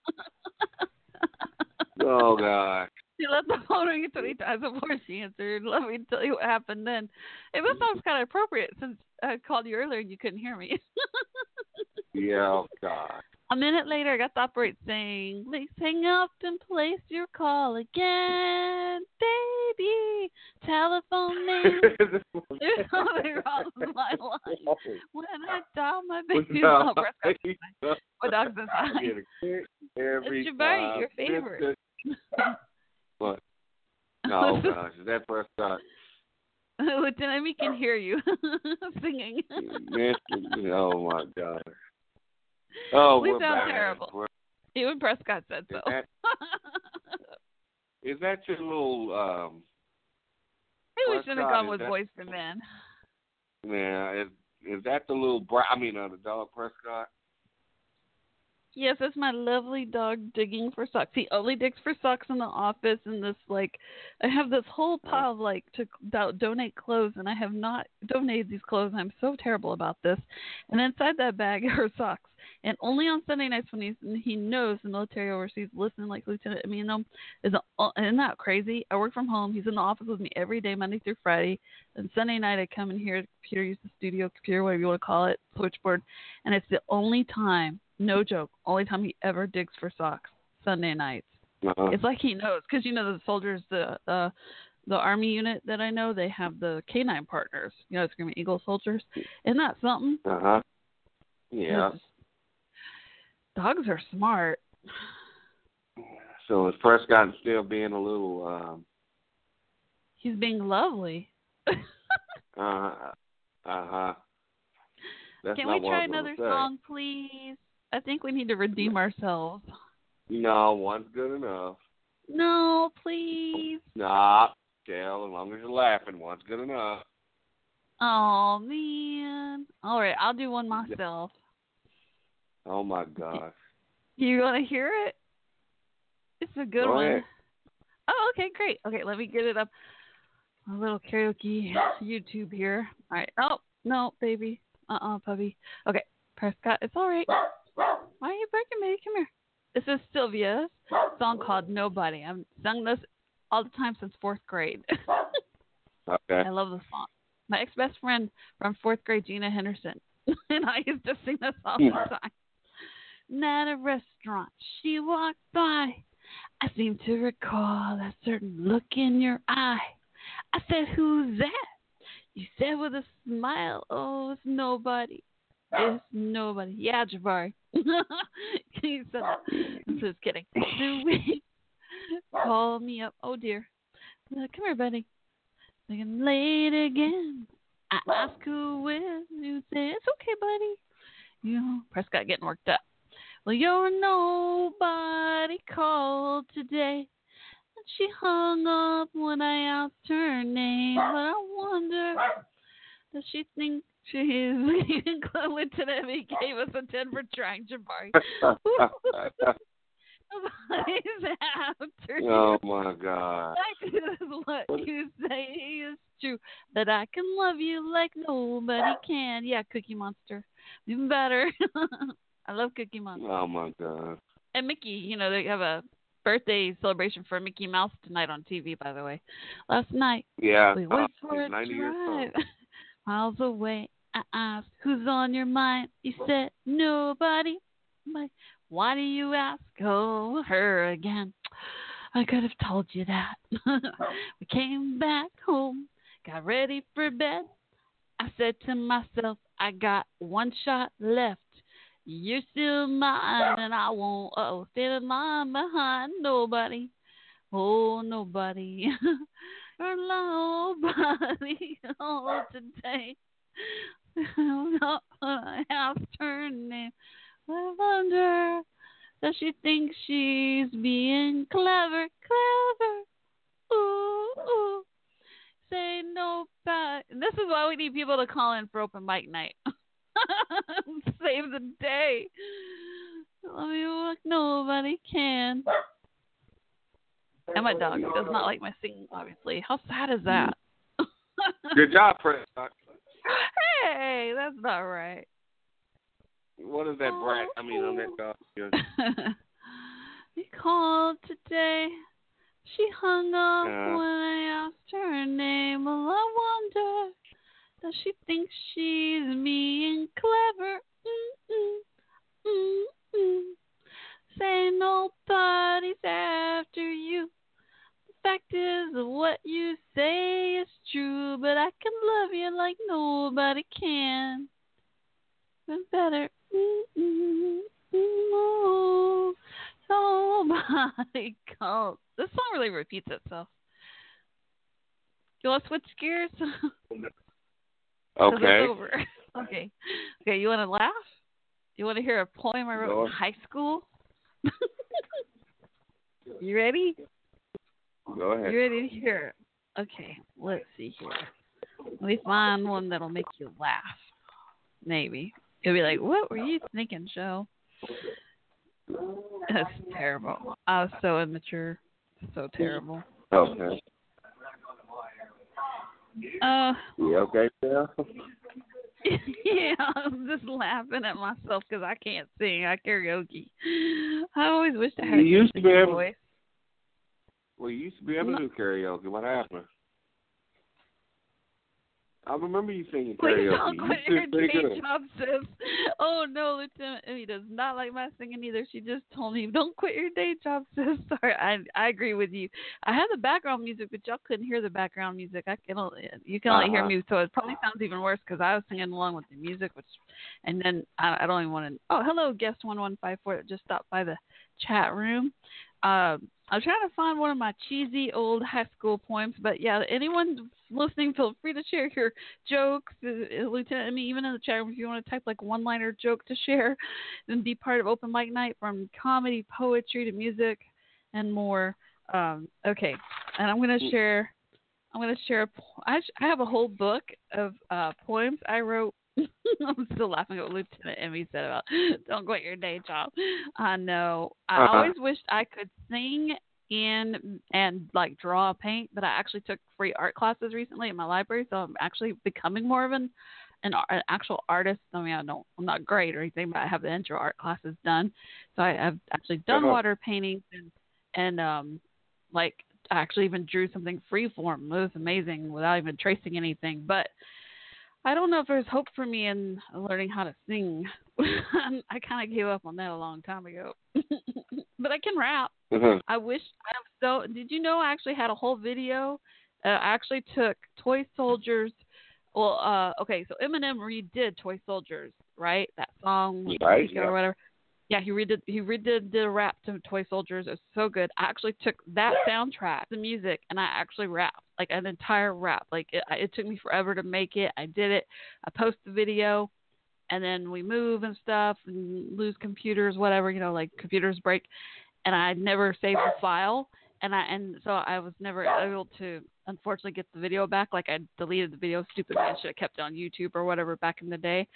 Oh God. She let the phone ring three times before she answered. Let me tell you what happened then. It must sounds kind of appropriate since I called you earlier and you couldn't hear me. Yeah, oh God. A minute later, I got the operator saying, "Please hang up and place your call again, baby. Telephone man. There's something wrong with my line. When I dial my baby's number, my dog's inside. It's Jabari, your favorite." What? Oh gosh, is that first time? Lieutenant, we can hear you singing. Oh my God. Oh, we we're sound bad. Terrible. We're... Even Prescott said so. Is that, is that your little? Um, Maybe we should have gone with that... Boyz two Men. Yeah, is is that the little? Bra- I mean, uh, the dog Prescott. Yes, that's my lovely dog digging for socks. He only digs for socks in the office, and this like, I have this whole pile of, like to do- donate clothes, and I have not donated these clothes. I'm so terrible about this. And inside that bag are socks. And only on Sunday nights when he's, he knows the military overseas listening, like Lieutenant Eminem is a, isn't that crazy? I work from home. He's in the office with me every day, Monday through Friday. And Sunday night I come in here, the computer, use the studio computer, whatever you want to call it, switchboard. And it's the only time, no joke, only time he ever digs for socks, Sunday nights. Uh-huh. It's like he knows, because, you know, the soldiers, the uh, the Army unit that I know, they have the canine partners. You know, Screaming Eagle soldiers. Isn't that something? Uh-huh. Yeah. Dogs are smart. So is Prescott still being a little... Um... He's being lovely. uh-huh. Uh-huh. That's Can we try another song, please? I think we need to redeem ourselves. No, one's good enough. No, please. Nah, Dale, as long as you're laughing, one's good enough. Oh, man. All right, I'll do one myself. Oh, my gosh. You want to hear it? It's a good Go one. Ahead. Oh, okay, great. Okay, let me get it up. A little karaoke YouTube here. All right. Oh, no, baby. Uh-uh, puppy. Okay, Prescott, it's all right. Why are you barking, baby? Come here. This is Sylvia's song called Nobody. I've sung this all the time since fourth grade. Okay. I love this song. My ex-best friend from fourth grade, Gina Henderson, and I used to sing this all the time. And at a restaurant, she walked by. I seem to recall a certain look in your eye. I said, "Who's that?" You said with a smile, "Oh, it's nobody. It's nobody." Yeah, Jabari. He said that. I'm just kidding. Call me up. Oh, dear. Come here, buddy. Thinking late again. I ask who is. You say, "It's okay, buddy." You know, Prescott getting worked up. Well, you're nobody called today. And she hung up when I asked her name. But I wonder, does she think she is leaving club with Lieutenant? He gave us a ten for trying, Jabari. After oh, you. My God. That is what you say is true. That I can love you like nobody can. Yeah, Cookie Monster. Even better. I love Cookie Monster. Oh, my God. And Mickey, you know, they have a birthday celebration for Mickey Mouse tonight on T V, by the way. Last night, yeah, we went uh, for a drive. Miles away, I asked, "Who's on your mind?" You said, "Nobody." Like, why do you ask? Oh, her again. I could have told you that. We came back home, got ready for bed. I said to myself, I got one shot left. You're still mine, and I won't uh-oh, stay in line behind nobody. Oh, nobody. Nobody. Oh, today. Not I have turning. I wonder that she thinks she's being clever, clever. Ooh, ooh. Say nobody. This is why we need people to call in for open mic night. Save the day. Let me walk. Nobody can. And my dog does not like my singing, obviously. How sad is that? Good job, Prince. Hey, that's not right. What is that oh. brat? I mean, on that dog. You called today. She hung up yeah. when I asked her name. Well, I wonder does she think she's mean and clever? Mm-mm, mm-mm. Say nobody's after you. The fact is, what you say is true, but I can love you like nobody can. And better. Mm-mm, mm-mm. Nobody calls. This song really repeats itself. You want to switch gears? Okay. It's over. Okay. Okay. You want to laugh? You want to hear a poem I wrote no. in high school? You ready? Go ahead. You ready to hear it? Okay. Let's see here. Let me find one that'll make you laugh. Maybe. You'll be like, what were you thinking, Joe? That's terrible. I was so immature. So terrible. Okay. Uh, you okay, Sarah? Yeah, I'm just laughing at myself because I can't sing. I karaoke. I always wished I had you a used to be able, voice. Well, you used to be able no. to do karaoke. What happened? I remember you singing karaoke. Please don't quit your day job, sis. Oh, no, Lieutenant Emmy does not like my singing either. She just told me, don't quit your day job, sis. Sorry, I I agree with you. I had the background music, but y'all couldn't hear the background music. I can only, You can only uh-huh. hear me, so it probably sounds even worse because I was singing along with the music. Which, and then I, I don't even want to. Oh, hello, guest one one five four that just stopped by the chat room. Um, I'm trying to find one of my cheesy old high school poems, but yeah, anyone listening, feel free to share your jokes, uh, Lieutenant. I mean, even in the chat room, if you want to type like one-liner joke to share, then be part of Open Mic Night, from comedy, poetry to music, and more. Um, okay, and I'm gonna share. I'm gonna share. A po- I, sh- I have a whole book of uh, poems I wrote. I'm still laughing at what Lieutenant Emmy said about don't quit your day job. I know. I uh-huh. always wished I could sing and, and like draw or paint, but I actually took free art classes recently at my library, so I'm actually becoming more of an an, an actual artist. I mean, I don't, I'm not great or anything, but I have the intro art classes done. So I, I've actually done uh-huh. water paintings and, and um, like I actually even drew something freeform. It was amazing without even tracing anything, but I don't know if there's hope for me in learning how to sing. I kind of gave up on that a long time ago. But I can rap. Uh-huh. I wish I am so. Did you know I actually had a whole video? Uh, I actually took Toy Soldiers. Well, uh, okay, so Eminem redid Toy Soldiers, right? That song, right, yeah. or whatever. Yeah, he redid he redid the rap to Toy Soldiers. It was so good. I actually took that soundtrack, the music, and I actually rapped, like an entire rap. Like it, it took me forever to make it. I did it. I post the video, and then we move and stuff and lose computers, whatever, you know, like computers break. And I never saved the file. And I and so I was never able to, unfortunately, get the video back. Like I deleted the video stupidly. I should have kept it on YouTube or whatever back in the day.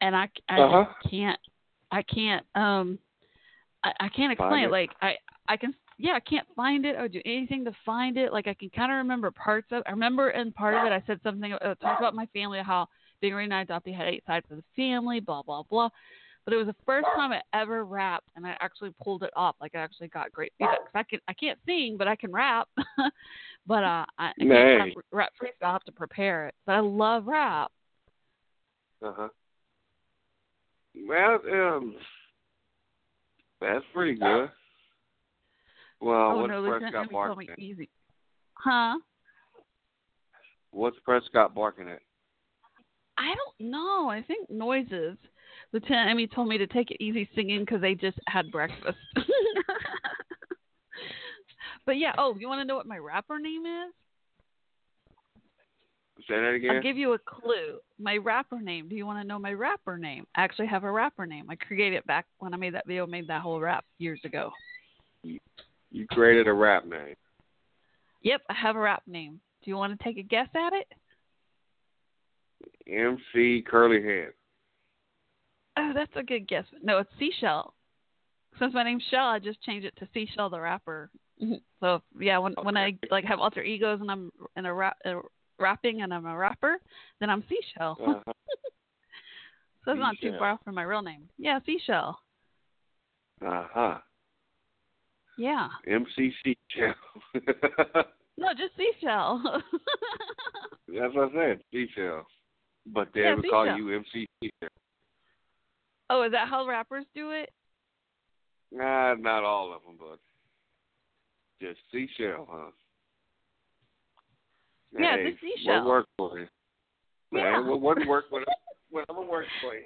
And I, I uh-huh. just can't. I can't, um, I, I can't explain it. Like I, I can, yeah, I can't find it. I would do anything to find it. Like I can kind of remember parts of, I remember in part of it, I said something uh, talked about my family, how being reunited adopted had eight sides of the family, blah, blah, blah. But it was the first time I ever rapped and I actually pulled it off. Like I actually got great feedback. I can, I can't sing, but I can rap, but, uh, I, I can't rap freestyle. I'll have to prepare it, but I love rap. Uh-huh. Well, um, that's pretty good. Well, oh, what's no, Prescott barking at? Easy. Huh? What's Prescott barking at? I don't know. I think noises. Lieutenant Emmy told me to take it easy singing because they just had breakfast. But yeah, oh, you want to know what my rapper name is? Say that again. I'll give you a clue. My rapper name. Do you want to know my rapper name? I actually have a rapper name. I created it back when I made that video, made that whole rap years ago. You, you created a rap name? Yep, I have a rap name. Do you want to take a guess at it? M C Curly Head. Oh, that's a good guess. No, it's Seashell. Since my name's Shell, I just changed it to Seashell the rapper. So yeah, when okay. when I like have alter egos and I'm in a rap, uh, rapping and I'm a rapper, then I'm Seashell. Uh-huh. So it's not too far off from my real name. Yeah, Seashell. Uh huh. Yeah. M C Seashell. No, just Seashell. That's what I said, Seashell. But they yeah, would call you M C Seashell. Oh, is that how rappers do it? Nah, not all of them, but just Seashell, huh? Yeah, hey, just Seashell. What worked for you? Yeah. Hey, what what worked for whatever worked for you?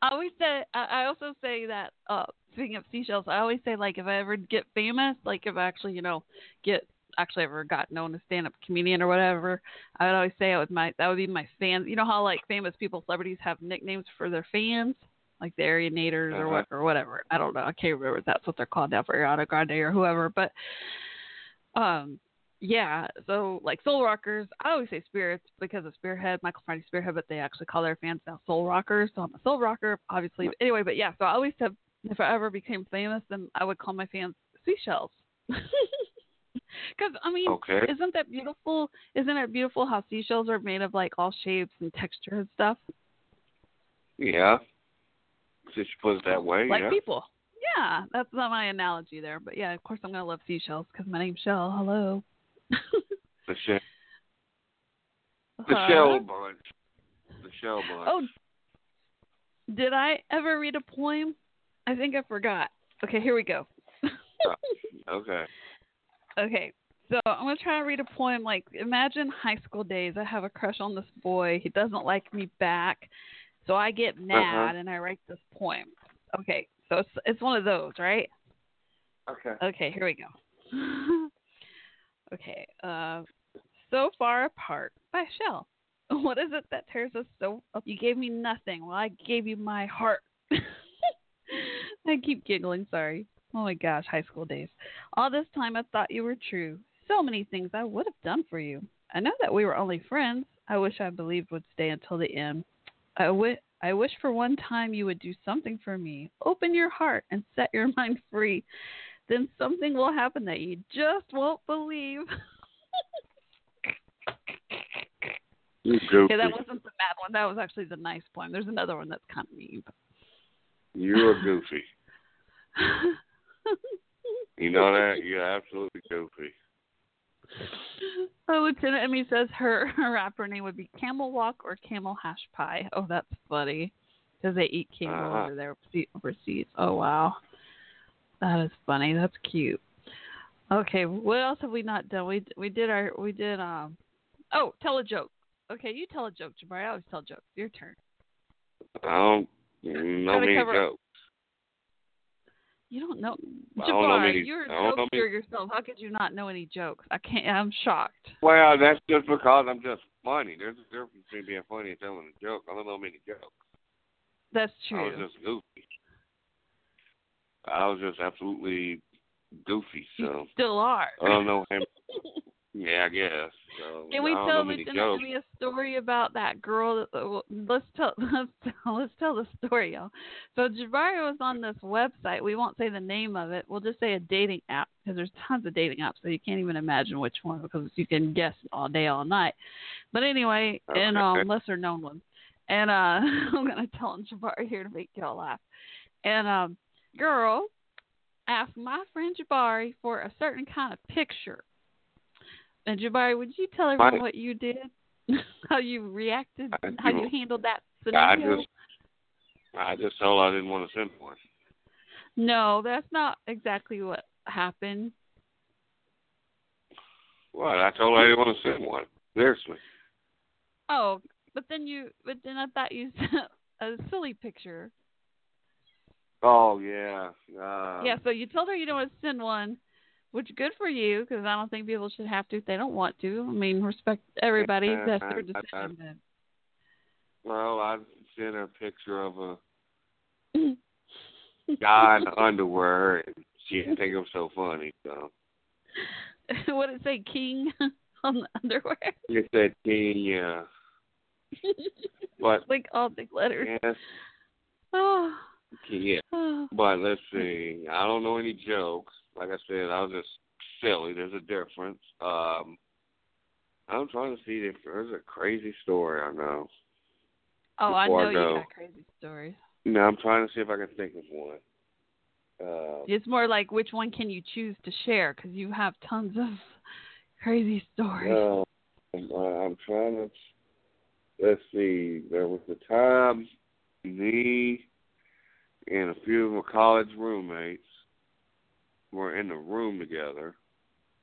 I always say, I also say that, uh, speaking of seashells, I always say, like, if I ever get famous, like, if I actually, you know, get, actually ever got known as stand-up comedian or whatever, I would always say it was my, that would be my fans. You know how, like, famous people, celebrities have nicknames for their fans? Like the Arianators uh-huh. or what or whatever. I don't know. I can't remember if that's what they're called now for Ariana Grande or whoever. But um, yeah, so like Soul Rockers, I always say Spirits because of Spearhead, Michael Franti Spearhead, but they actually call their fans now Soul Rockers. So I'm a Soul Rocker, obviously. But anyway, but yeah, so I always said if I ever became famous, then I would call my fans Seashells. Because, I mean, okay. isn't that beautiful? Isn't it beautiful how seashells are made of like all shapes and texture and stuff? Yeah. Since you put it that way, like yeah. people, yeah, that's not my analogy there, but yeah, of course I'm gonna love seashells because my name's Shell. Hello, the shell, the uh, shell bunch, the shell bunch. Oh, did I ever read a poem? I think I forgot. Okay, here we go. uh, okay. Okay, so I'm gonna try to read a poem. Like, imagine high school days. I have a crush on this boy. He doesn't like me back. So I get mad uh-huh. and I write this poem. Okay, so it's, it's one of those, right? Okay. Okay, here we go. Okay, uh, So Far Apart by Shell. What is it that tears us so up? You gave me nothing. Well, I gave you my heart. I keep giggling, sorry. Oh my gosh, high school days. All this time I thought you were true. So many things I would have done for you. I know that we were only friends. I wish I believed would stay until the end. I, w- I wish for one time you would do something for me. Open your heart and set your mind free. Then something will happen that you just won't believe. Okay, that wasn't the bad one. That was actually the nice poem. There's another one that's kind of mean. But... You're goofy. You know that? You're absolutely goofy. Oh, Lieutenant Emmy says her, her rapper name would be Camel Walk or Camel Hash Pie. Oh, that's funny. Because they eat camel uh, over there overseas. Oh, wow. That is funny. That's cute. Okay, what else have we not done? We we did our, we did, um, oh, tell a joke. Okay, you tell a joke, Jabari. I always tell jokes. Your turn. I don't know many cover... jokes. You don't know, Jabari, you're a jokester yourself. How could you not know any jokes? I can't, I'm shocked. Well, that's just because I'm just funny. There's a difference between being funny and telling a joke. I don't know many jokes. That's true. I was just goofy. I was just absolutely goofy, so. You still are. I don't know him. Yeah, I guess. So, Can we tell Lieutenant Emmy a story about that girl? Let's tell, let's tell, let's tell the story, y'all. So Jabari was on this website. We won't say the name of it. We'll just say a dating app because there's tons of dating apps, so you can't even imagine which one because you can guess all day, all night. But anyway, okay. and um, lesser known one. And uh, I'm gonna tell Jabari here to make y'all laugh. And um, girl asked my friend Jabari for a certain kind of picture. And Jabari, would you tell everyone I, what you did, how you reacted, I, how you handled that scenario? I just, I just told I didn't want to send one. No, that's not exactly what happened. What? I told her I didn't want to send one. Seriously. Oh, But then you, but then I thought you sent a silly picture. Oh, yeah. Uh, yeah, so you told her you don't want to send one, which good for you, because I don't think people should have to if they don't want to. I mean, respect everybody. I, that's their decision. I, I, I, well, I sent her a picture of a guy in underwear, and she didn't think it was so funny, so. What did it say, King on the underwear? It said King, yeah. But, like all big letters. Yes. Oh. Yeah, but let's see. I don't know any jokes. Like I said, I was just silly. There's a difference. Um, I'm trying to see if there's a crazy story I know. Oh, I know I you got crazy stories. No, I'm trying to see if I can think of one. Uh, it's more like which one can you choose to share, because you have tons of crazy stories. No, I'm, I'm trying to. Let's see. There was the time the. and a few of my college roommates were in the room together.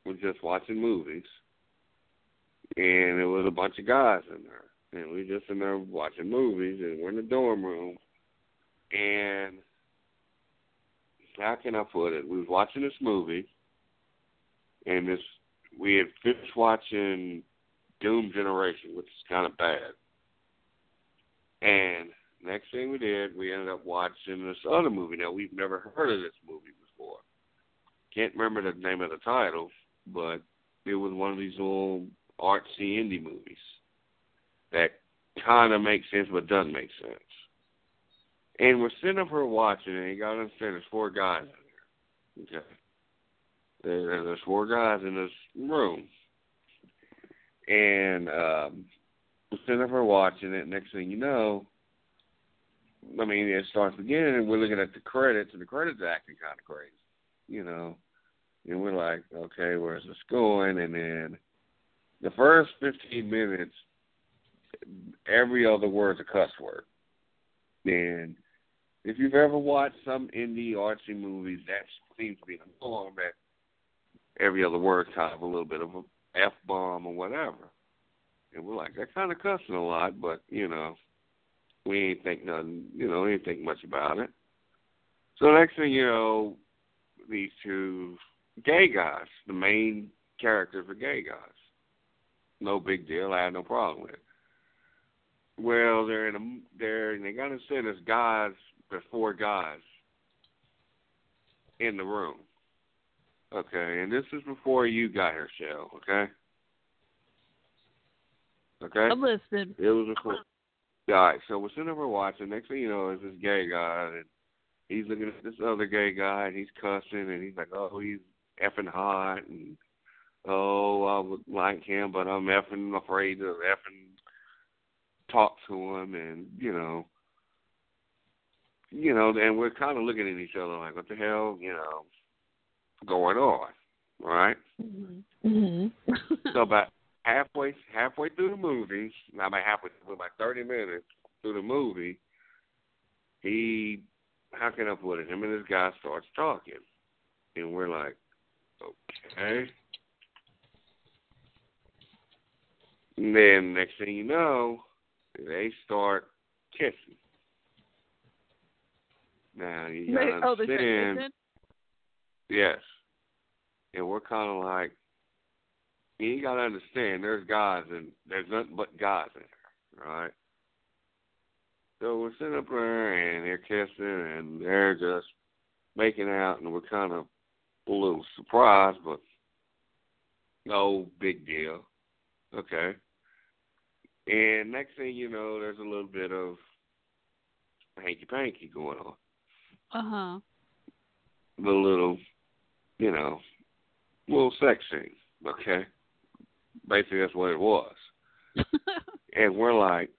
We're just watching movies. And there was a bunch of guys in there. And we were just in there watching movies, and we're in the dorm room. And how can I put it? We was watching this movie, and this we had finished watching Doom Generation, which is kind of bad. And next thing we did, we ended up watching this other movie. Now, we've never heard of this movie before. Can't remember the name of the title, but it was one of these little artsy indie movies that kind of makes sense but doesn't make sense. And we're sitting up here watching it, and got to understand there's four guys in there. Okay. There's four guys in this room. And um, we're sitting up here watching it, next thing you know, I mean, it starts again, and we're looking at the credits, and the credits are acting kind of crazy, you know. And we're like, okay, where's this going? And then the first fifteen minutes, every other word's a cuss word. And if you've ever watched some indie artsy movies, that seems to be the norm, that every other word kind of a little bit of an F-bomb or whatever. And we're like, they're kind of cussing a lot, but, you know. We ain't think nothing, you know, we ain't think much about it. So next thing you know, these two gay guys, the main characters are gay guys. No big deal. I had no problem with it. Well, they're in a, they're, and they got to say there's guys, there's four guys in the room. Okay, and this is before you got here, Shell, okay? Okay? I'm listening. It was before. All right, so we're sitting over watching. Next thing you know is this gay guy, and he's looking at this other gay guy, and he's cussing, and he's like, oh, he's effing hot, and oh, I would like him, but I'm effing afraid to effing talk to him, and, you know, you know, and we're kind of looking at each other like, what the hell, you know, going on, right? Mm-hmm. Mm-hmm. So about Halfway halfway through the movie, not by halfway, but about thirty minutes through the movie, he, how can I put it, him and this guy starts talking. And we're like, okay. And then next thing you know, they start kissing. Now, you gotta oh, understand. Yes. And we're kind of like, you gotta understand, there's guys and there's nothing but guys in there, right? So we're sitting up there and they're kissing and they're just making out, and we're kind of a little surprised, but no big deal. Okay. And next thing you know, there's a little bit of hanky panky going on. Uh huh. The little, you know, little sex scene. Okay. Basically, that's what it was. And we're like,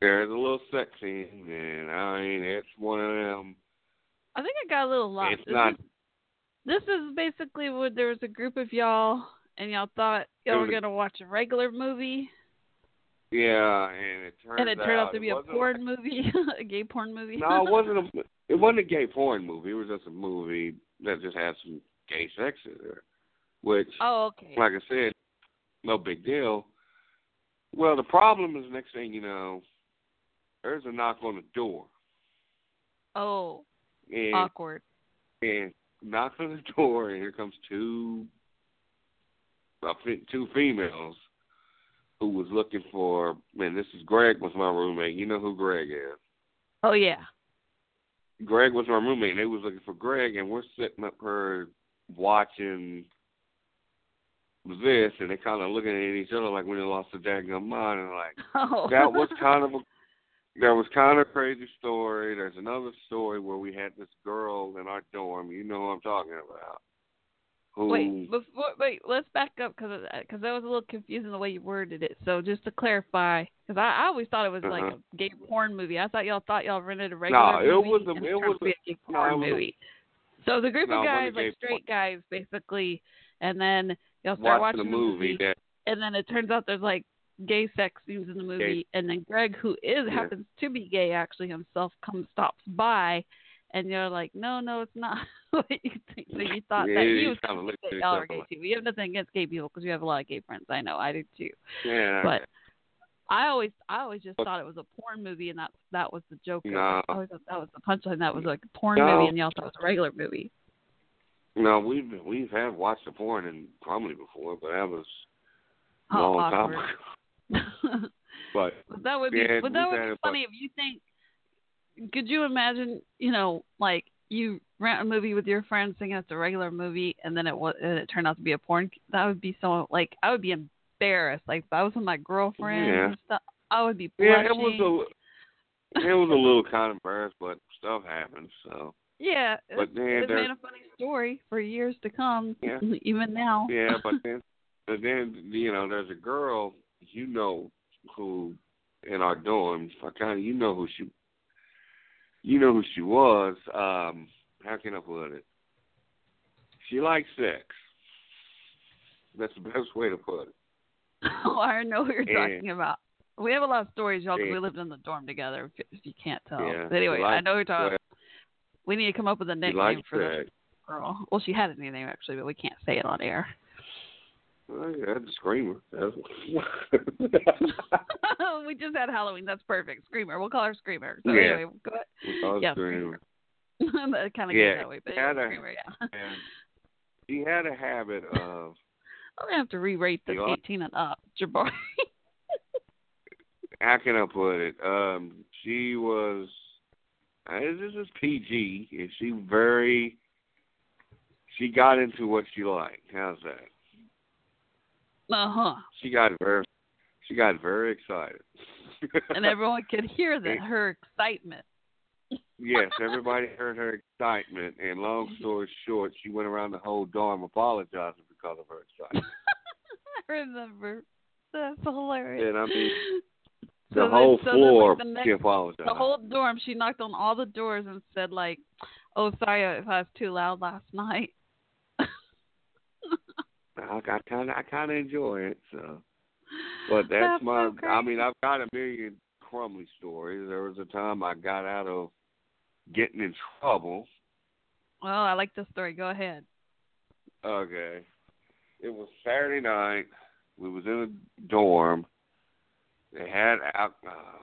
there's a little sex scene, and I mean, it's one of them. I think I got a little lost. It's this, not, is, this is basically what there was a group of y'all, and y'all thought y'all were going to watch a regular movie. Yeah, and it turned out. And it turned out, out to be a porn like, movie, a gay porn movie. No, it wasn't, a, it wasn't a gay porn movie. It was just a movie that just had some gay sex in there. Which, oh, okay. Like I said, no big deal. Well, the problem is, next thing you know, there's a knock on the door. Oh, and, awkward. And knocks on the door, and here comes two, uh, two females who was looking for, man, this is Greg was my roommate. You know who Greg is. Oh, yeah. Greg was my roommate, and they was looking for Greg, and we're sitting up here watching this, and they kind of looking at each other like we lost a daggum mind, and like, oh. that was kind of a, that was kind of a crazy story. There's another story where we had this girl in our dorm, you know who I'm talking about. Who, wait, before, wait, let's back up, because that was a little confusing the way you worded it, so just to clarify, because I, I always thought it was uh-huh. like a gay porn movie. I thought y'all thought y'all rented a regular nah, movie. No, it was a, it was a, a gay porn no, movie. A, so the group no, of guys, like straight porn. guys, basically, and then y'all start Watch watching the movie, the movie that, and then it turns out there's like gay sex scenes in the movie, gay. and then Greg, who is yeah. happens to be gay actually himself, comes stops by, and you're like, no, no, it's not. So you thought yeah, that he was kind of that y'all are gay too. We have nothing against gay people because we have a lot of gay friends. I know, I do too. Yeah. But I always, I always just thought it was a porn movie, and that that was the joke. No. I always thought that was the punchline. That was like a porn no. movie, and y'all thought it was a regular movie. No, we've we've have watched a porn in Cromley before, but that was a oh, long awkward. time ago. But, but that would be, yeah, but that would be funny if you think. Could you imagine, you know, like you rent a movie with your friends thinking it's a regular movie, and then it was, and it turned out to be a porn? That would be so, like, I would be embarrassed. Like, if I was with my girlfriend yeah. and stuff, I would be blushing. Yeah, it was a, it was a little kind of embarrassed, but stuff happens, so. Yeah, but then it's been a funny story for years to come, yeah. even now. Yeah, but then, but then, you know, there's a girl, you know, who, in our dorm, I kind of, you know who she You know who she was. Um, how can I put it? She likes sex. That's the best way to put it. Oh, I know who you're and, talking about. We have a lot of stories, y'all, because we lived in the dorm together, if you can't tell. Yeah, but anyway, I know who you're talking about. We need to come up with a nickname for this girl. Well, she had a nickname, actually, but we can't say it on air. Well, yeah, the Screamer. We just had Halloween. That's perfect. Screamer. We'll call her Screamer. So yeah. anyway, we'll go ahead. We'll call her yeah, Screamer. That kind of yeah. goes that way. But had a, Screamer, yeah. She had a habit of... I'm going to have to re-rate this eighteen and up, Jabari. How can I put it? Um, she was... This is P G. And she very... She got into what she liked. How's that? Uh-huh. She got very, she got very excited, and everyone could hear that her excitement. Yes, everybody heard her excitement. And long story short, she went around the whole dorm apologizing because of her excitement. I remember. That's hilarious. And I mean, the so whole then, so floor. Then, like, the next, she apologized. The whole dorm. She knocked on all the doors and said, "Like, oh, sorry if I was too loud last night." I kind of, I kind of enjoy it. So, but that's, that's my. So I mean, I've got a million Crumley stories. There was a time I got out of getting in trouble. Well, I like this story. Go ahead. Okay, it was Saturday night. We was in a dorm. They had alcohol.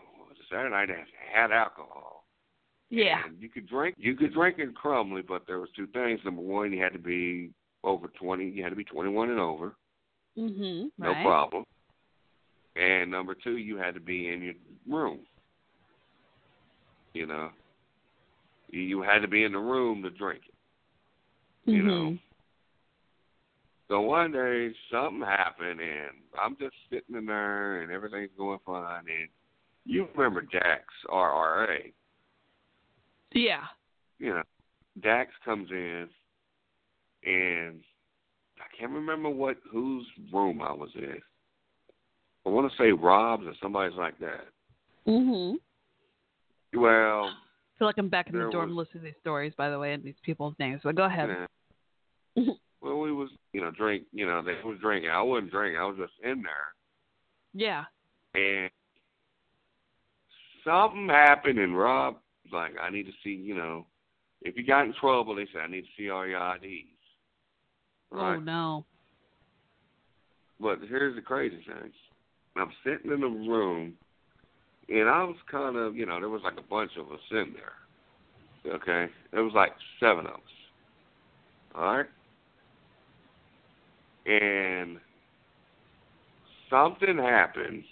Saturday night they had alcohol. Yeah. And you could drink. You could drink in Crumley, but there was two things. Number one, you had to be. Over twenty, you had to be twenty-one and over. Mm-hmm, no right. problem. And number two, you had to be in your room. You know, you had to be in the room to drink it. You mm-hmm. know. So one day something happened, and I'm just sitting in there, and everything's going fine. And you remember Dax, R R A? Yeah. You know, Dax comes in. And I can't remember what whose room I was in. I want to say Rob's or somebody's like that. Mm-hmm. Well, I feel like I'm back in the dorm was, listening to these stories, by the way, and these people's names. But go ahead. Yeah. Well, we was, you know, drink. You know, they was drinking. I wasn't drinking. I was just in there. Yeah. And something happened, and Rob like, I need to see. You know, if you got in trouble, they said I need to see all your I Ds. Right. Oh, no. But here's the crazy thing. I'm sitting in a room, and I was kind of, you know, there was like a bunch of us in there, okay? There was like seven of us, all right? And something happened,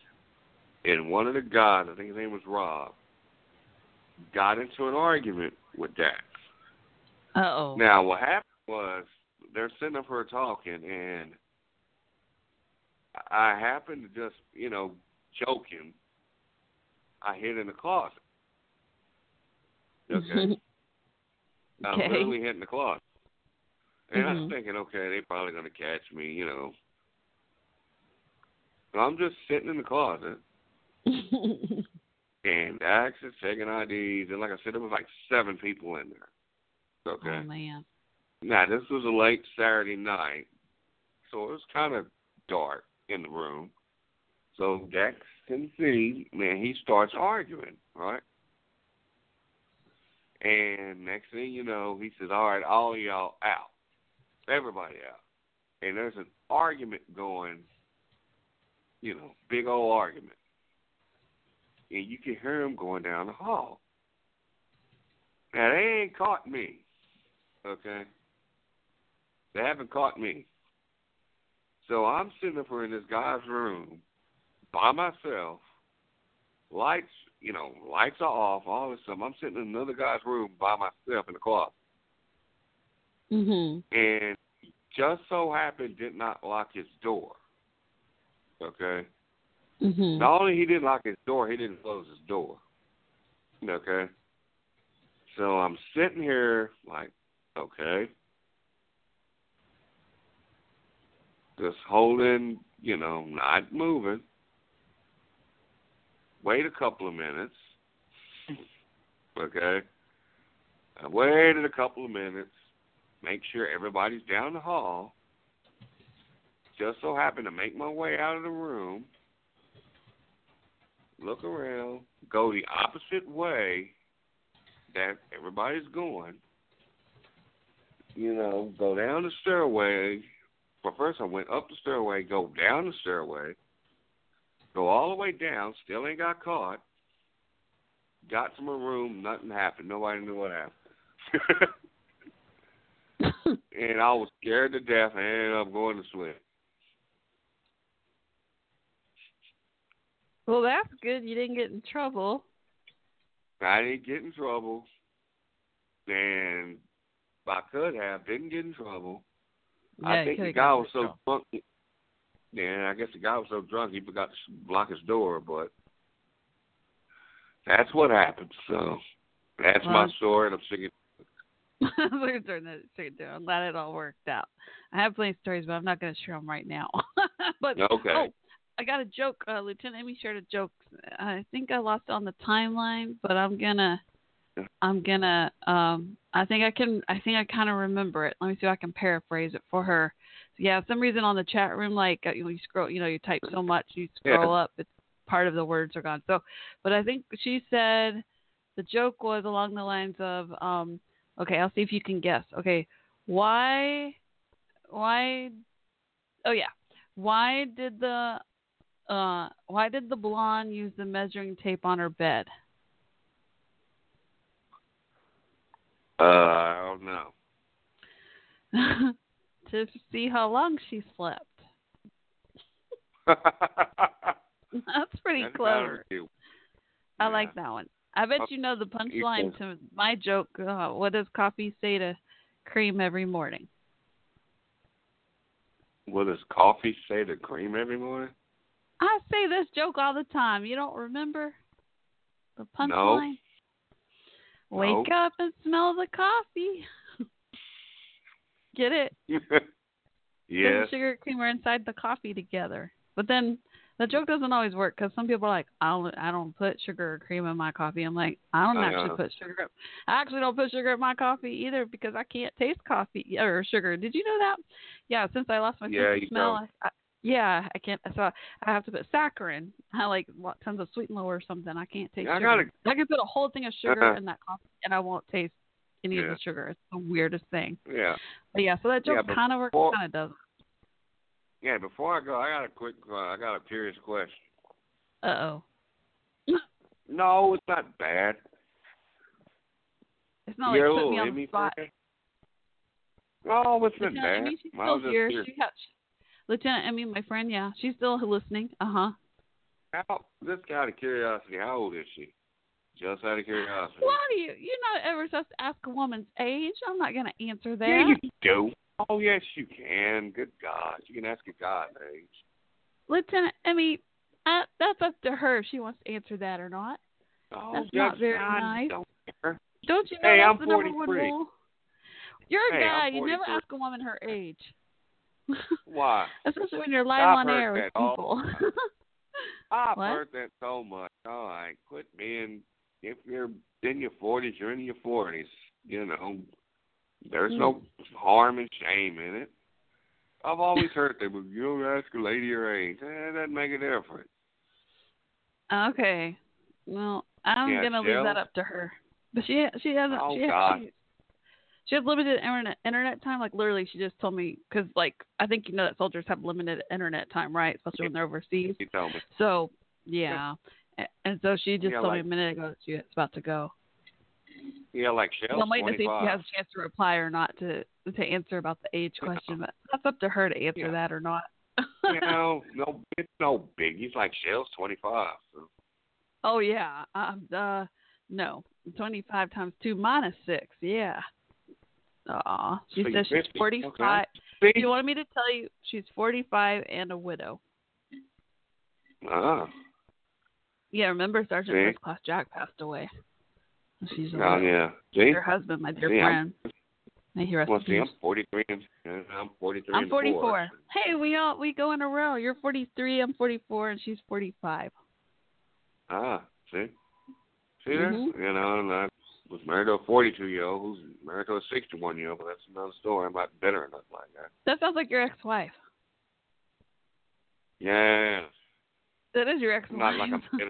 and one of the guys, I think his name was Rob, got into an argument with Dax. Uh-oh. Now, what happened was they're sitting up here talking, and I happened to just, you know, joking. I hid in the closet. Okay. okay. I literally hid in the closet. And mm-hmm. I was thinking, okay, they're probably going to catch me, you know. So I'm just sitting in the closet. And Dax is taking I Ds. And like I said, there was like seven people in there. Okay. Oh, man. Now, this was a late Saturday night. So it was kind of dark in the room. So Dax can see, man, he starts arguing, right? And next thing you know, he says, all right, all y'all out. Everybody out. And there's an argument going, you know, big old argument. And you can hear him going down the hall. Now, they ain't caught me, okay? They haven't caught me. So I'm sitting up here in this guy's room by myself. Lights, you know, lights are off, all this stuff. I'm sitting in another guy's room by myself in the closet. Mm-hmm. And just so happened did not lock his door, okay? Mm-hmm. Not only he didn't lock his door, he didn't close his door, okay? So I'm sitting here like, okay. Just holding, you know, not moving. Wait a couple of minutes. Okay. I waited a couple of minutes. Make sure everybody's down the hall. Just so happened to make my way out of the room. Look around. Go the opposite way that everybody's going. You know, go down the stairway. But first I went up the stairway, go down the stairway, go all the way down, still ain't got caught, got to my room, nothing happened. Nobody knew what happened. And I was scared to death. I ended up going to sleep. Well, that's good. You didn't get in trouble. I didn't get in trouble. And I could have. Didn't get in trouble. Yeah, I think the guy was so trouble. drunk. Yeah, I guess the guy was so drunk he forgot to lock his door, but that's what happened. So that's well, my story, and I'm singing. I'm going to turn that straight down. I'm glad it all worked out. I have plenty of stories, but I'm not going to share them right now. But okay. Oh, I got a joke. Uh, Lieutenant Emmy shared a joke. I think I lost it on the timeline, but I'm gonna, I'm gonna. Um, I think I can. I think I kind of remember it. Let me see if I can paraphrase it for her. So, yeah, for some reason on the chat room, like you scroll, you know, you type so much, you scroll yeah. up. It's part of the words are gone. So, but I think she said the joke was along the lines of, um, okay, I'll see if you can guess. Okay, why, why? Oh yeah, why did the Uh, why did the blonde use the measuring tape on her bed? Uh, I don't know. To see how long she slept. That's pretty That's clever. Yeah. I like that one. I bet you know the punchline to my joke. Uh, what does coffee say to cream every morning? What does coffee say to cream every morning? I say this joke all the time. You don't remember the punchline? No. Wake no. up and smell the coffee. Get it? Yeah. Put sugar and creamer inside the coffee together. But then the joke doesn't always work because some people are like, I don't, I don't put sugar or cream in my coffee. I'm like, I don't I actually know. put sugar. Up. I actually don't put sugar in my coffee either because I can't taste coffee or sugar. Did you know that? Yeah, since I lost my yeah, sense of smell, know. I... I Yeah, I can't. So I have to put saccharin. I like tons of sweet and low or something. I can't taste I sugar. Gotta, I can put a whole thing of sugar uh-huh. in that coffee, and I won't taste any yeah. of the sugar. It's the weirdest thing. Yeah. But yeah, so that joke yeah, kind of works, kind of doesn't. Yeah. Before I go, I got a quick. Uh, I got a curious question. Uh-oh. No, it's not bad. It's not like You're put me on Emmy the spot. No, it's not bad. Emmy, she's still here. here. She got, Lieutenant Emmy, my friend, yeah. She's still listening. Uh-huh. How, just out of curiosity, how old is she? Just out of curiosity. Why do you? You're not ever supposed to ask a woman's age. I'm not going to answer that. Yeah, you do. Oh, yes, you can. Good God. You can ask a God's age. Lieutenant Emmy, I, that's up to her if she wants to answer that or not. Oh, that's not very God, nice. Don't care. Don't you know hey, that's I'm the number one rule? You're a hey, guy. You never ask a woman her age. Why? Especially when you're live I've on air with people. I've what? heard that so much. All right, quit being. If you're in your forties, you're in your forties. You know, there's mm. no harm and shame in it. I've always heard that. But you don't ask a lady her age. Eh, that doesn't make a difference. Okay. Well, I'm yeah, gonna jealous. leave that up to her. But she she hasn't. Oh, she, God. Has, she has limited internet internet time. Like literally, she just told me because like I think you know that soldiers have limited internet time, right? Especially yeah. when they're overseas. She told me. So yeah, yeah. and so she just yeah, told like, me a minute ago that she was about to go. Yeah, like Shell. So I'm waiting to see if she has a chance to reply or not to to answer about the age question, but that's up to her to answer yeah. that or not. You know, no, it's no big. He's like Shell's twenty-five. So. Oh yeah, um, uh, no. twenty-five times two minus six, yeah. Aw, she so says she's fifty. forty-five. Okay. She wanted me to tell you she's forty-five and a widow. Ah. Yeah, remember Sergeant First Class Jack passed away. She's a oh, yeah. See? Her husband, my dear see, friend. May he rest well, see, I'm forty-three. And, I'm forty-three. I'm forty-four. Four. Hey, we all we go in a row. You're forty-three, I'm forty-four, and she's forty-five. Ah, see? See that? Mm-hmm. You know, and I was married to a forty-two-year-old who's married to a sixty-one-year-old, but that's another story. I'm not bitter or nothing like that. That sounds like your ex-wife. Yeah. That is your ex-wife. Not like I'm bitter,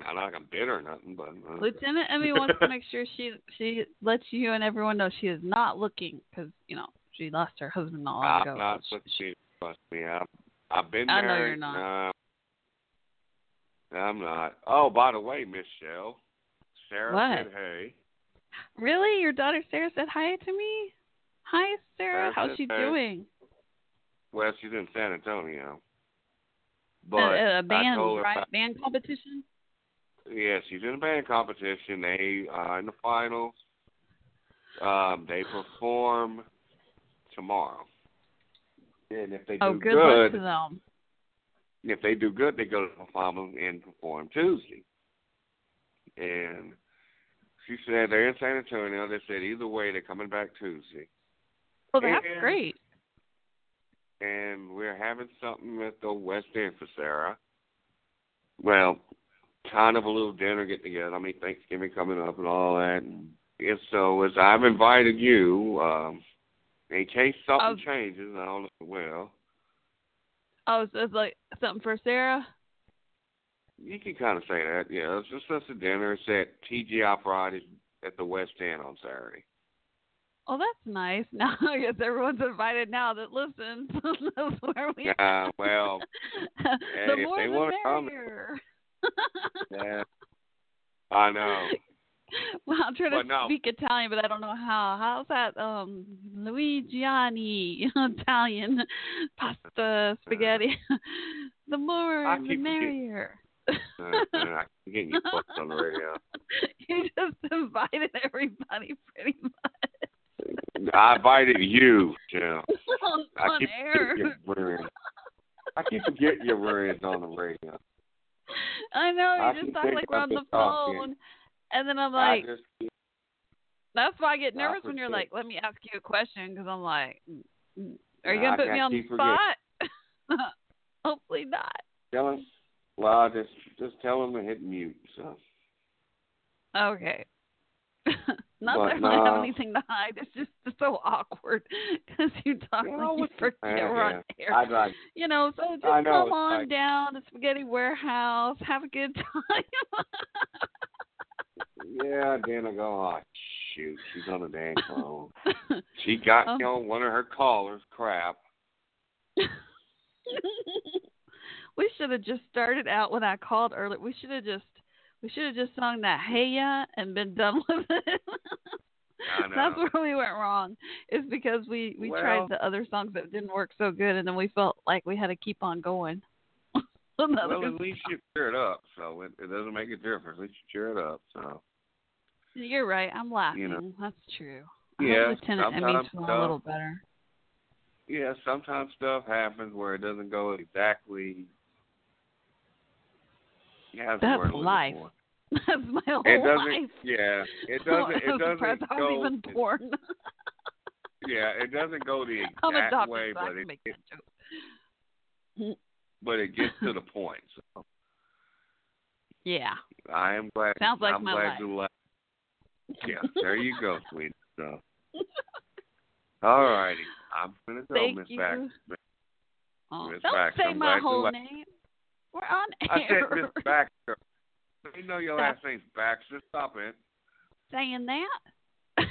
not like I'm bitter or nothing, but... Uh. Lieutenant Emmy wants to make sure she she lets you and everyone know she is not looking, because, you know, she lost her husband a while ago. I'm not looking, trust me. I've, I've been I married. I know you're not. Uh, I'm not. Oh, by the way, Miss Shell, Sarah what? said hey. Really? Your daughter Sarah said hi to me? Hi, Sarah. Sarah How's she hey. doing? Well, she's in San Antonio. But a, a band, right? I, band competition? Yeah, she's in a band competition. They are in the finals. Um, they perform tomorrow. And if they do oh, good, good luck to them. If they do good, they go to the farm and perform Tuesday. And she said they're in San Antonio. They said either way, they're coming back Tuesday. Well, that's and, great. And we're having something at the West End for Sarah. Well, kind of a little dinner get-together. I mean, Thanksgiving coming up and all that. And if so, as I've invited you, um, in case something was- changes, I don't know well. Oh, so it's like something for Sarah? You can kind of say that, yeah. It's just us a dinner. It's at T G I Fridays at the West End on Saturday. Oh, that's nice. Now I guess everyone's invited now that listens. That's where we are. Uh, well, the hey, more if they the want to come. Yeah, I know. Well, I'm trying but to no. speak Italian, but I don't know how. How's that um, Luigiani Italian pasta spaghetti? The more, the merrier. Getting, uh, I keep getting you fucked on the radio. You just invited everybody, pretty much. I invited you, Jim. on I on keep air. I keep forgetting your words on the radio. I know. You I just talk like we're on the talking. phone. And then I'm like, just, that's why I get nervous I when you're like, let me ask you a question, because I'm like, are you going to put me on the spot? Hopefully not. Tell him, well, just, just tell him to hit mute. So. Okay. Not that I don't have anything to hide. It's just it's so awkward, because you talk you know, like you forget yeah, we're on air. I'd like, you know, so just know, come on like, down to Spaghetti Warehouse. Have a good time. Yeah, then I go, oh, shoot, she's on the dang phone. She got me on one of her callers, crap. We should have just started out when I called earlier. We should have just we should have just sung that "Hey Ya" and been done with it. I know. That's where we went wrong. Is because we, we well, tried the other songs that didn't work so good, and then we felt like we had to keep on going. Well, at least you cheer it up, so it, it doesn't make a difference. At least you cheer it up, so. You're right. I'm laughing. You know. That's true. Yeah. Lieutenant Emmy's feeling a little better. Yeah, sometimes stuff happens where it doesn't go exactly. Yeah, that's, that's life. For. That's my whole it doesn't, life. Yeah, it doesn't. It doesn't I go. I was even born. Yeah, it doesn't go the exact I'm way, so but it. Make it that joke. But it gets to the point. So. Yeah. I am glad. Sounds like I'm my glad life. You laugh. Yeah, there you go, sweetie. So. All righty. I'm going to go, Miss Baxter. Oh, Miss don't Baxter. Say I'm my whole name. Laugh. We're on air. I said Miss Baxter. You know your Stop. Last name's Baxter. Stop it. Saying that?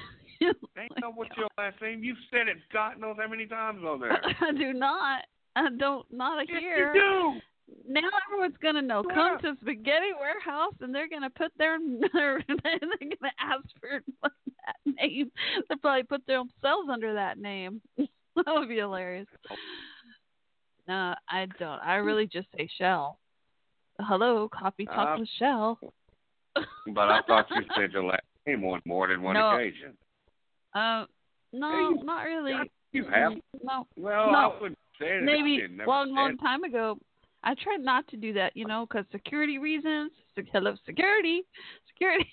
They know what your last name. You've said it God knows how many times on there. I do not. I don't, not yes, here. You do. Now everyone's going to know. Yeah. Come to Spaghetti Warehouse, and they're going to put their, their they're going to ask for that name. They'll probably put themselves under that name. That would be hilarious. No, I don't. I really just say Shell. Hello, coffee talk uh, with Shell. But I thought you said your last name on more than one no. occasion. Uh, no, hey, not really. You have? No. Well, no. I would. Maybe a long, long time ago, I tried not to do that, you know, because security reasons. Hello, security. Security.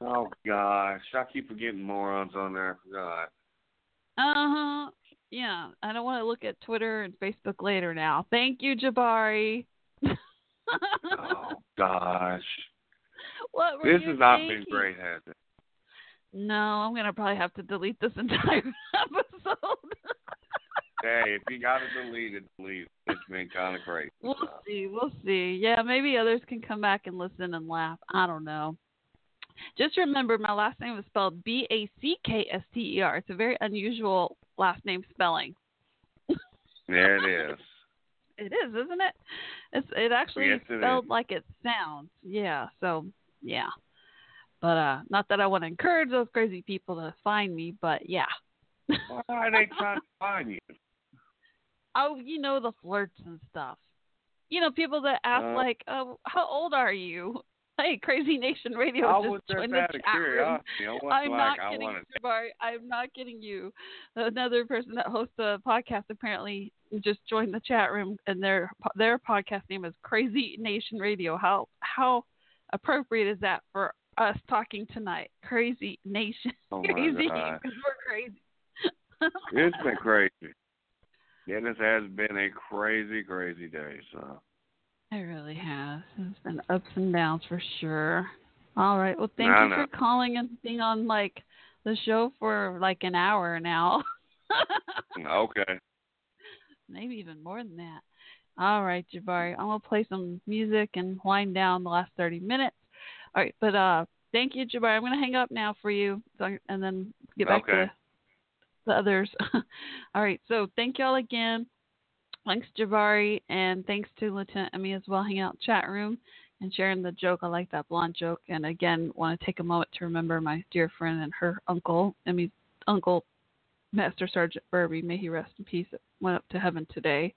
Oh, gosh. I keep forgetting morons on there. God. Uh-huh. Yeah. I don't want to look at Twitter and Facebook later now. Thank you, Jabari. Oh, gosh. What were this you has not thinking? Been great, has it? No, I'm going to probably have to delete this entire episode. Hey, if you got to delete it, delete it. It's been kind of crazy. We'll so. see. We'll see. Yeah, maybe others can come back and listen and laugh. I don't know. Just remember, my last name is spelled B A C K S T E R. It's a very unusual last name spelling. There it is. It is, isn't it? It's It actually yes, is spelled it is. Like it sounds. Yeah, so, yeah. But uh, not that I want to encourage those crazy people to find me, but, yeah. Why are they trying to find you? Oh, you know, the flirts and stuff. You know, people that ask, uh, like, oh, how old are you? Hey, Crazy Nation Radio just joined the chat room. I'm not kidding you, Jabari. I'm not kidding you. Another person that hosts a podcast apparently just joined the chat room, and their their podcast name is Crazy Nation Radio. How how appropriate is that for us talking tonight? Crazy Nation. Oh crazy. Because we're crazy. It's been crazy. Yeah, this has been a crazy, crazy day. So it really has. It's been ups and downs for sure. All right. Well, thank no, you no. for calling and being on like the show for like an hour now. Okay. Maybe even more than that. All right, Jabari. I'm gonna play some music and wind down the last thirty minutes. All right, but uh, thank you, Jabari. I'm gonna hang up now for you, and then get back okay. to. The others. All right, so thank y'all again. Thanks, Jabari, and thanks to Lieutenant Emmy as well. Hang out chat room and sharing the joke. I like that blonde joke. And again, want to take a moment to remember my dear friend and her uncle, Emmy's uncle, Master Sergeant Burby. May he rest in peace. Went up to heaven today.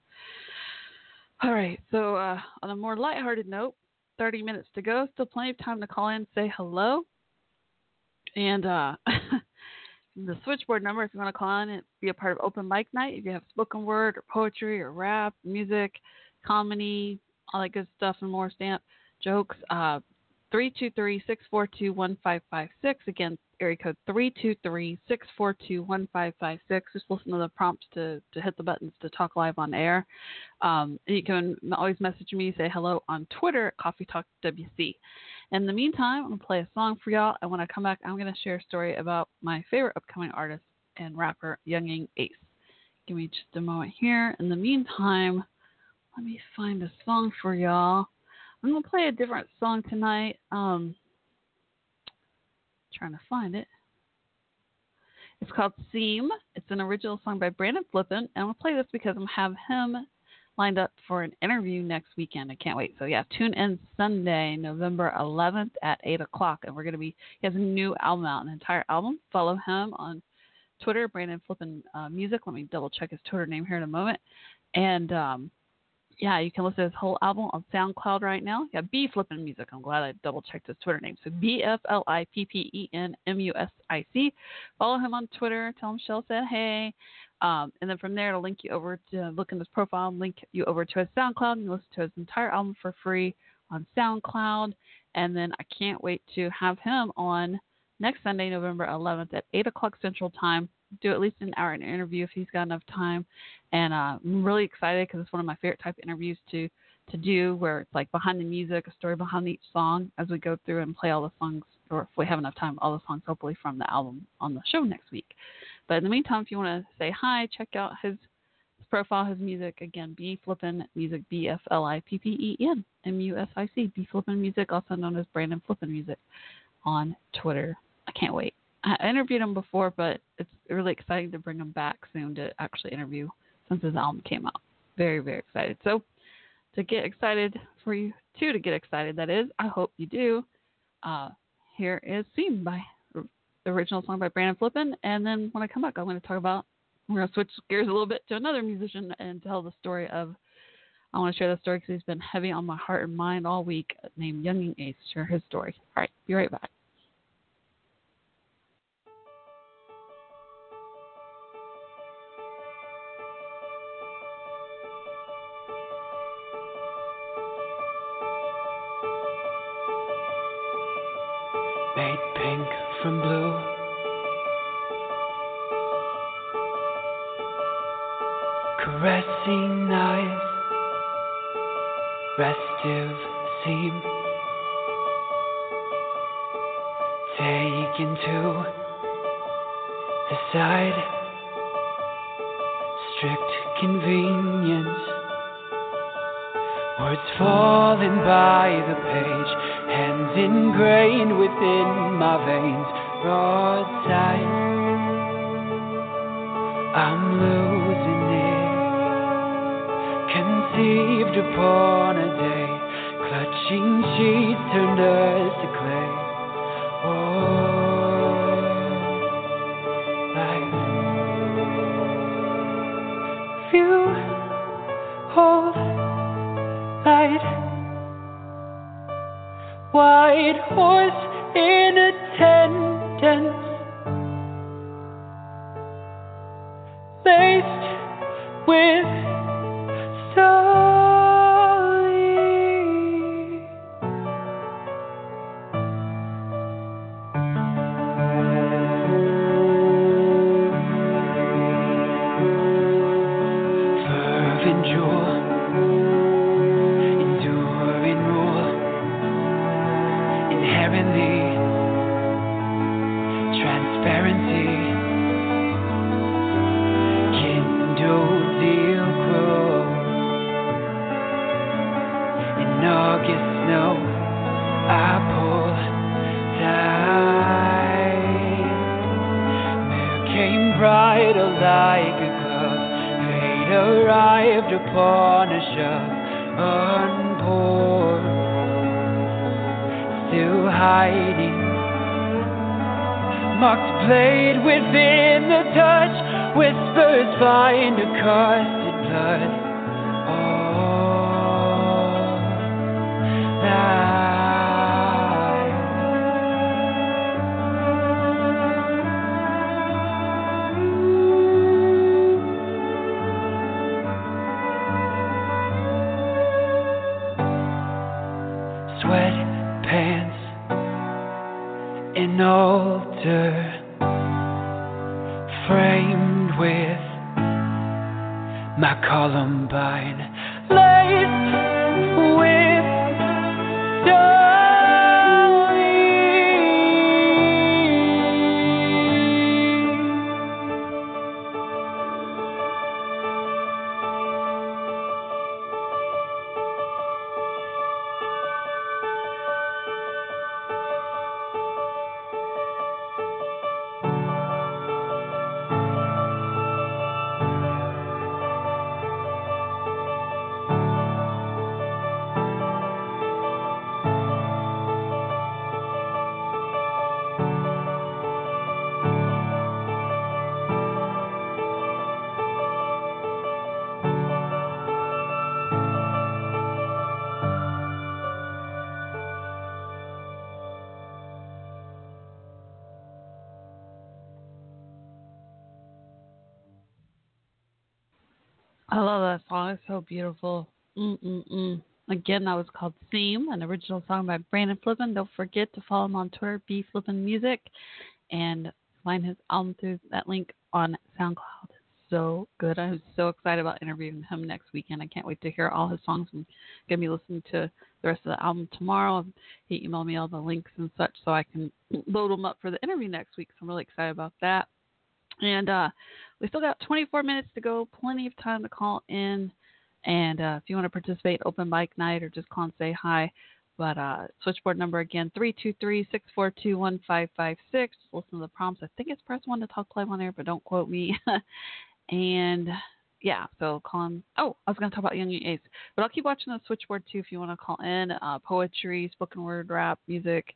All right, so uh, on a more lighthearted note, thirty minutes to go. Still plenty of time to call in, say hello, and uh. The switchboard number, if you want to call in and be a part of Open Mic Night, if you have spoken word or poetry or rap, music, comedy, all that good stuff and more, stand-up jokes, uh, three two three, six four two, one five five six. Again, area code three two three, six four two, one five five six. Just listen to the prompts to, to hit the buttons to talk live on air. Um, and you can always message me, say hello on Twitter at Coffee Talk W C. In the meantime, I'm going to play a song for y'all. And when I come back, I'm going to share a story about my favorite upcoming artist and rapper, Yungeen Ace. Give me just a moment here. In the meantime, let me find a song for y'all. I'm going to play a different song tonight. Um, trying to find it. It's called Seam. It's an original song by Brandon Flippen. And I'm going to play this because I'm going to have him lined up for an interview next weekend. I can't wait. So, yeah, tune in Sunday, November eleventh at eight o'clock. And we're going to be – he has a new album out, an entire album. Follow him on Twitter, Brandon Flippen uh, Music. Let me double-check his Twitter name here in a moment. And, um, yeah, you can listen to his whole album on SoundCloud right now. Yeah, B Flippen Music. I'm glad I double-checked his Twitter name. So B F L I P P E N M U S I C. Follow him on Twitter. Tell him Shell said hey. Um, and then from there, it'll link you over to look in his profile, link you over to his SoundCloud, and listen to his entire album for free on SoundCloud. And then I can't wait to have him on next Sunday, November eleventh at eight o'clock Central Time. Do at least an hour in an interview if he's got enough time. And uh, I'm really excited because it's one of my favorite type of interviews to, to do, where it's like behind the music, a story behind each song as we go through and play all the songs, or if we have enough time, all the songs hopefully from the album on the show next week. But in the meantime, if you want to say hi, check out his, his profile, his music. Again, B Flippen Music, B F L I P P E N M U S I C, B Flippen Music, also known as Brandon Flippen Music on Twitter. I can't wait. I interviewed him before, but it's really exciting to bring him back soon to actually interview since his album came out. Very, very excited. So to get excited for you, too, to get excited, that is, I hope you do. Uh, here is Seem by the original song by Brandon Flippen, and then when I come back, I'm going to talk about, we're going to switch gears a little bit to another musician and tell the story of, I want to share the story because he's been heavy on my heart and mind all week, named Yungeen Ace. Share his story. All right, be right back. I love that song. It's so beautiful. Mm-mm-mm. Again, that was called Same, an original song by Brandon Flippen. Don't forget to follow him on Twitter, B Flippen Music, and find his album through that link on SoundCloud. So good. I'm so excited about interviewing him next weekend. I can't wait to hear all his songs. I'm going to be listening to the rest of the album tomorrow. He emailed me all the links and such so I can load them up for the interview next week. So I'm really excited about that. And uh, we still got twenty-four minutes to go, plenty of time to call in. And uh, if you want to participate, open mic night or just call and say hi. But uh, switchboard number again, three two three, six four two, one five five six. Listen to the prompts. I think it's press one to talk live on air, but don't quote me. And, yeah, so call in. Oh, I was going to talk about Yungeen Ace. But I'll keep watching the switchboard, too, if you want to call in. Uh, poetry, spoken word, rap, music,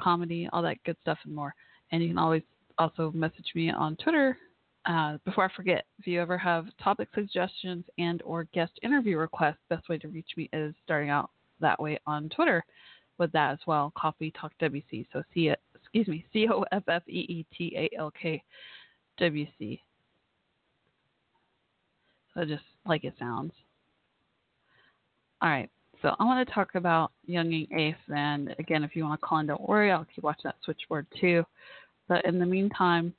comedy, all that good stuff and more. And you can always also message me on Twitter. Uh, before I forget, if you ever have topic suggestions and or guest interview requests, best way to reach me is starting out that way on Twitter with that as well, Coffee Talk W C. So, see it, excuse me, C O F F E E T A L K W C. So just like it sounds. All right. So I want to talk about Yungeen Ace. And again, if you want to call in, don't worry. I'll keep watching that switchboard too. But in the meantime,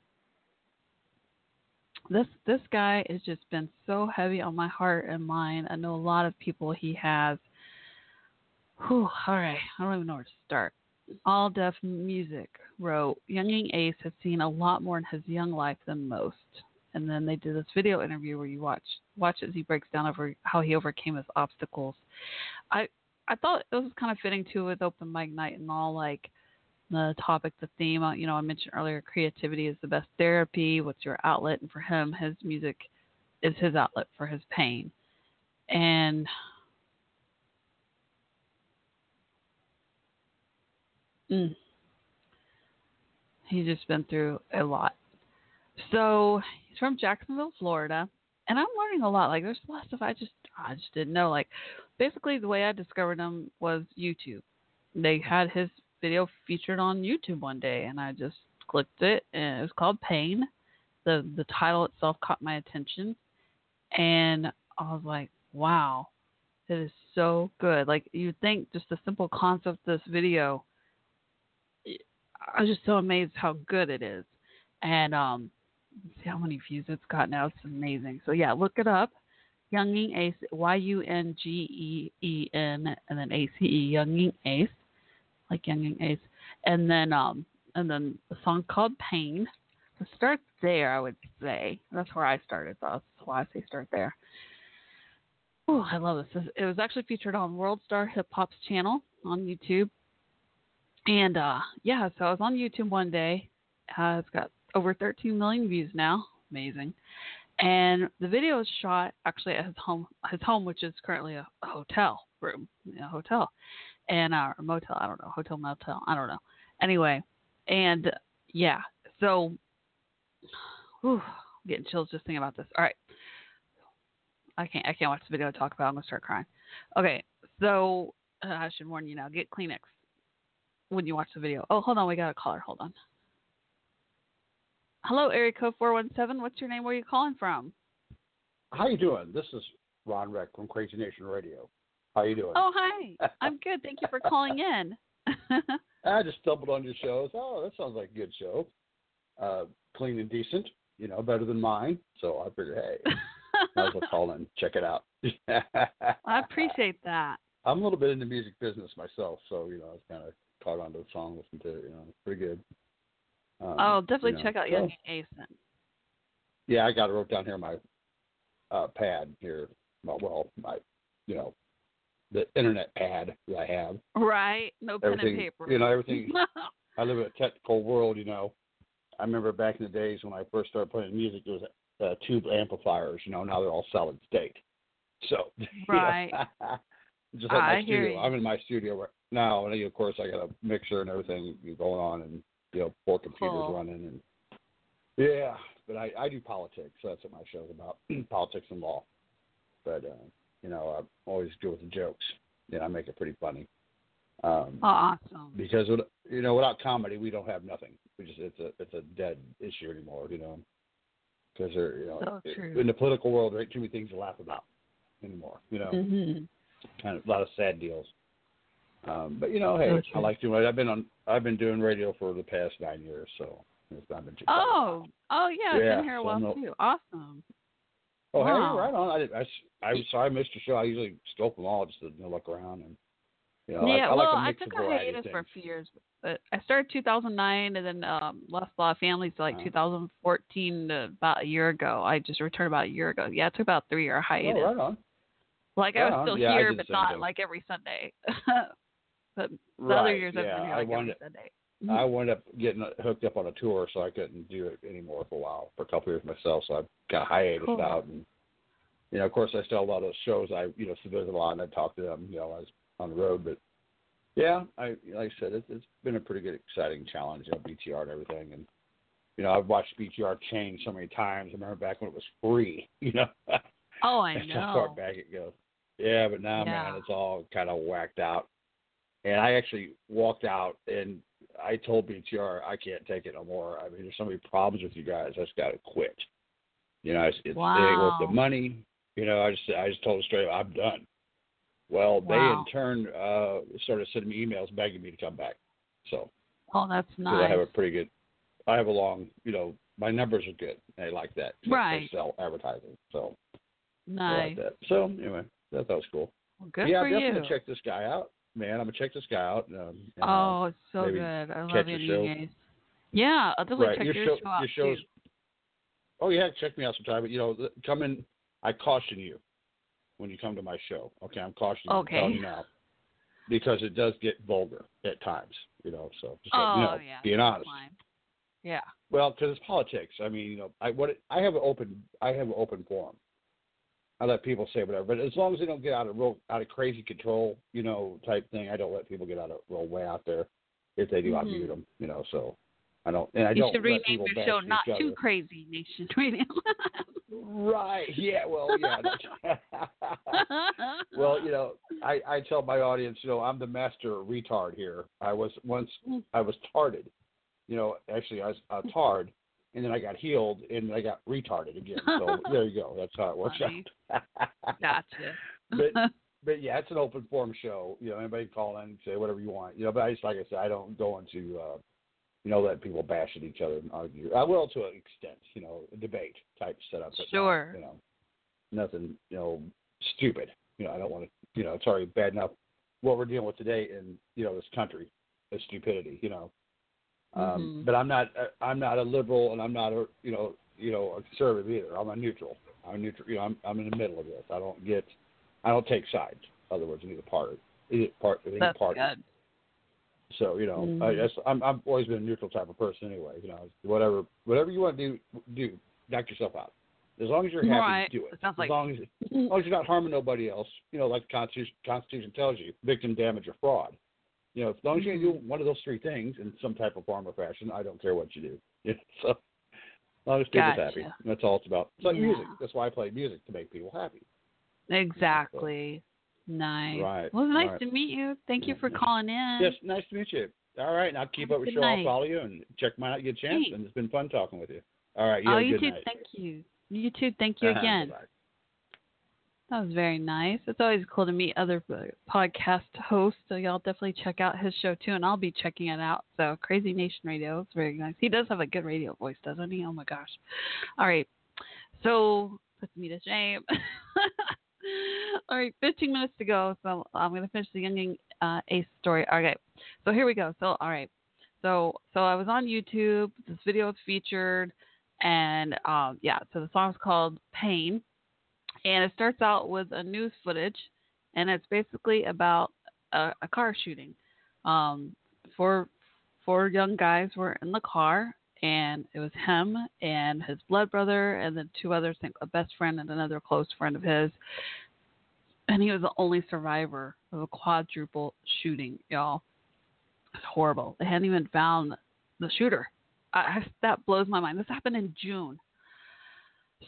this this guy has just been so heavy on my heart and mind. I know a lot of people he has. Whew, all right. I don't even know where to start. All Deaf Music wrote, Yungeen Ace has seen a lot more in his young life than most. And then they did this video interview where you watch watch as he breaks down over how he overcame his obstacles. I I thought this was kind of fitting too with Open Mic Night and all, like the topic, the theme. You know, I mentioned earlier, creativity is the best therapy. What's your outlet? And for him, his music is his outlet for his pain. And mm, he's just been through a lot. So he's from Jacksonville, Florida, and I'm learning a lot. Like, there's a lot of stuff I just I just didn't know. Like, basically, the way I discovered him was YouTube. They had his video featured on YouTube one day, and I just clicked it, and it was called Pain. The the title itself caught my attention, and I was like, wow, it is so good. Like, you'd think just the simple concept of this video, I was just so amazed how good it is. And, um, see how many views it's got now. It's amazing. So, yeah, look it up. Yungeen Ace, Y U N G E E N, and then A C E, Yungeen Ace, like Yungeen Ace. And then um, and then a song called Pain. So start there, I would say. That's where I started, though. That's why I say start there. Oh, I love this. It was actually featured on World Star Hip Hop's channel on YouTube. And, uh, yeah, so I was on YouTube one day. Uh, it's got over thirteen million views now. Amazing. And the video is shot actually at his home, his home, which is currently a hotel room, a hotel and a motel. I don't know. Hotel, motel. I don't know. Anyway. And yeah, so whew, I'm getting chills just thinking about this. All right. I can't, I can't watch the video to talk about it. I'm going to start crying. Okay. So uh, I should warn you now, get Kleenex when you watch the video. Oh, hold on. We got a caller. Hold on. Hello, area code four one seven. What's your name? Where are you calling from? How you doing? This is Ron Reck from Crazy Nation Radio. How you doing? Oh, hi. I'm good. Thank you for calling in. I just stumbled on your show. Oh, that sounds like a good show. Uh, clean and decent, you know, better than mine. So I figured, hey, might as well call in, check it out. I appreciate that. I'm a little bit in the music business myself, so, you know, I was kind of caught on to the song, listened to it, you know, it's pretty good. Um, I'll definitely you know, check out Yungeen so, Ace then. Yeah, I got it wrote down here in my uh, pad here. Well, well, my, you know, the internet pad that I have. Right, no pen everything, and paper. You know, everything. I live in a technical world, you know. I remember back in the days when I first started playing music, there was uh, tube amplifiers, you know. Now they're all solid state. So, right. You know, just like I my hear studio. You. I'm in my studio now, and of course I got a mixer and everything going on, and you know, four computers cool. running, and yeah, but I, I do politics. So that's what my show's about, politics and law. But uh, you know, I always go with the jokes. You know, I make it pretty funny. Um, oh, awesome! Because you know, without comedy, we don't have nothing. We just it's a it's a dead issue anymore. You know, because they're, you know, oh, in the political world, there ain't too many things to laugh about anymore, you know, mm-hmm. kind of a lot of sad deals. Um, but you know, hey, I like doing it. I've been on, I've been doing radio for the past nine years, so it's not been too. Oh, bad. oh yeah, I've yeah, been here a so while no, too. Awesome. Oh, wow. Hey, you're right on. I, did, I, I was sorry I missed your show. I usually scope them all just to you know, look around and. You know, yeah, I, I well, like I took a hiatus for a few years. But I started two thousand nine and then um, left Law Families to like uh-huh. two thousand fourteen, to about a year ago. I just returned about a year ago. Yeah, it took about a three-year hiatus. Oh, right on. Like right I was on. still yeah, here, but not thing. like every Sunday. But the right, other years yeah. I've been here like every up, Sunday. Mm-hmm. I wound up getting hooked up on a tour, so I couldn't do it anymore for a while, for a couple of years myself. So I got hiatus cool. out. And, you know, of course, I still have a lot of shows I, you know, submitted a lot and I talked to them, you know, I was on the road, but yeah, I like I said, it's, it's been a pretty good, exciting challenge, you know, B T R and everything. And you know, I've watched B T R change so many times. I remember back when it was free, you know. Oh, I know. How far back it goes. Yeah, but now, yeah. man, it's all kind of whacked out. And I actually walked out, and I told B T R, I can't take it no more. I mean, there's so many problems with you guys. I just got to quit. You know, it's, it's wow. they ain't worth the money. You know, I just I just told them straight, I'm done. Well, they wow. in turn uh, started sending me emails begging me to come back. So, oh, that's nice. I have a pretty good, I have a long, you know, my numbers are good. They like that. Right. They sell advertising. So, nice. Like that. So, anyway, that, that was cool. Well, good yeah, for you. Yeah, I'm definitely going to check this guy out, man. I'm going to check this guy out. And, um, and, oh, it's so good. I love you, Yungeen. Yeah, I'll definitely right. check your, your show, show out. Your show's, oh, yeah, check me out sometime. But, you know, come in, I caution you. When you come to my show, okay, I'm cautioning okay. you now because it does get vulgar at times, you know. So, just oh, you know, yeah, being honest, fine. yeah. Well, because it's politics. I mean, you know, I what it, I have an open, I have an open forum. I let people say whatever, but as long as they don't get out of real, out of crazy control, you know, type thing. I don't let people get out of real way out there. If they do, mm-hmm. I mute them, you know. So I don't, and I you don't. You should rename your show "Not Too Crazy Nation" Radio. Right. Yeah. Well. Yeah. Well, you know, I, I tell my audience, you know, I'm the master retard here. I was once I was tarded, you know. Actually, I was uh, tarred, and then I got healed, and I got retarded again. So there you go. That's how it works out. Gotcha. but but yeah, it's an open forum show. You know, anybody can call in and say whatever you want. You know, but I just like I said, I don't go into. Uh, You know, let people bash at each other and argue. I will to an extent, you know, a debate type setup. Sure. Not, you know, nothing, you know, stupid. You know, I don't want to, you know, it's already bad enough what we're dealing with today in, you know, this country, the stupidity, you know. Mm-hmm. Um, but I'm not, I'm not a liberal, and I'm not a, you know, you know, a conservative either. I'm a neutral. I'm neutral. You know, I'm, I'm in the middle of this. I don't get, I don't take sides. In other words, neither party, either part, either party. That's good. So, you know, mm-hmm. I guess I'm, I've always been a neutral type of person anyway. You know, whatever whatever you want to do, do knock yourself out. As long as you're happy, right. do it. it as, like... long as, as long as you're not harming nobody else, you know, like the Constitution, Constitution tells you, victim, damage, or fraud. You know, as long as you do one of those three things in some type of form or fashion, I don't care what you do. You know, so, as long as people's gotcha. happy. That's all it's about. It's like yeah. music. That's why I play music, to make people happy. Exactly. You know, so. Nice. Right. Well, it was nice right. to meet you. Thank you for calling in. Yes, nice to meet you. All right, and I'll keep up with you. I'll follow you and check mine out. Get a chance, Thanks. and it's been fun talking with you. All right, you oh, have a you good too. Night. Thank you. You too. Thank you uh-huh. again. Bye-bye. That was very nice. It's always cool to meet other podcast hosts. So y'all definitely check out his show too, and I'll be checking it out. So Crazy Nation Radio, it's very nice. He does have a good radio voice, doesn't he? Oh my gosh. All right. So puts me to shame. All right, fifteen minutes to go, so I'm going to finish the Yungeen uh, Ace story. All right, so here we go. So, all right, so so I was on YouTube. This video was featured, and um, yeah, so the song's called "Pain," and it starts out with a news footage, and it's basically about a, a car shooting. Um, four four young guys were in the car, and it was him and his blood brother and then two others, a best friend and another close friend of his. And he was the only survivor of a quadruple shooting, y'all. It's horrible. They hadn't even found the shooter. I, that blows my mind. This happened in June.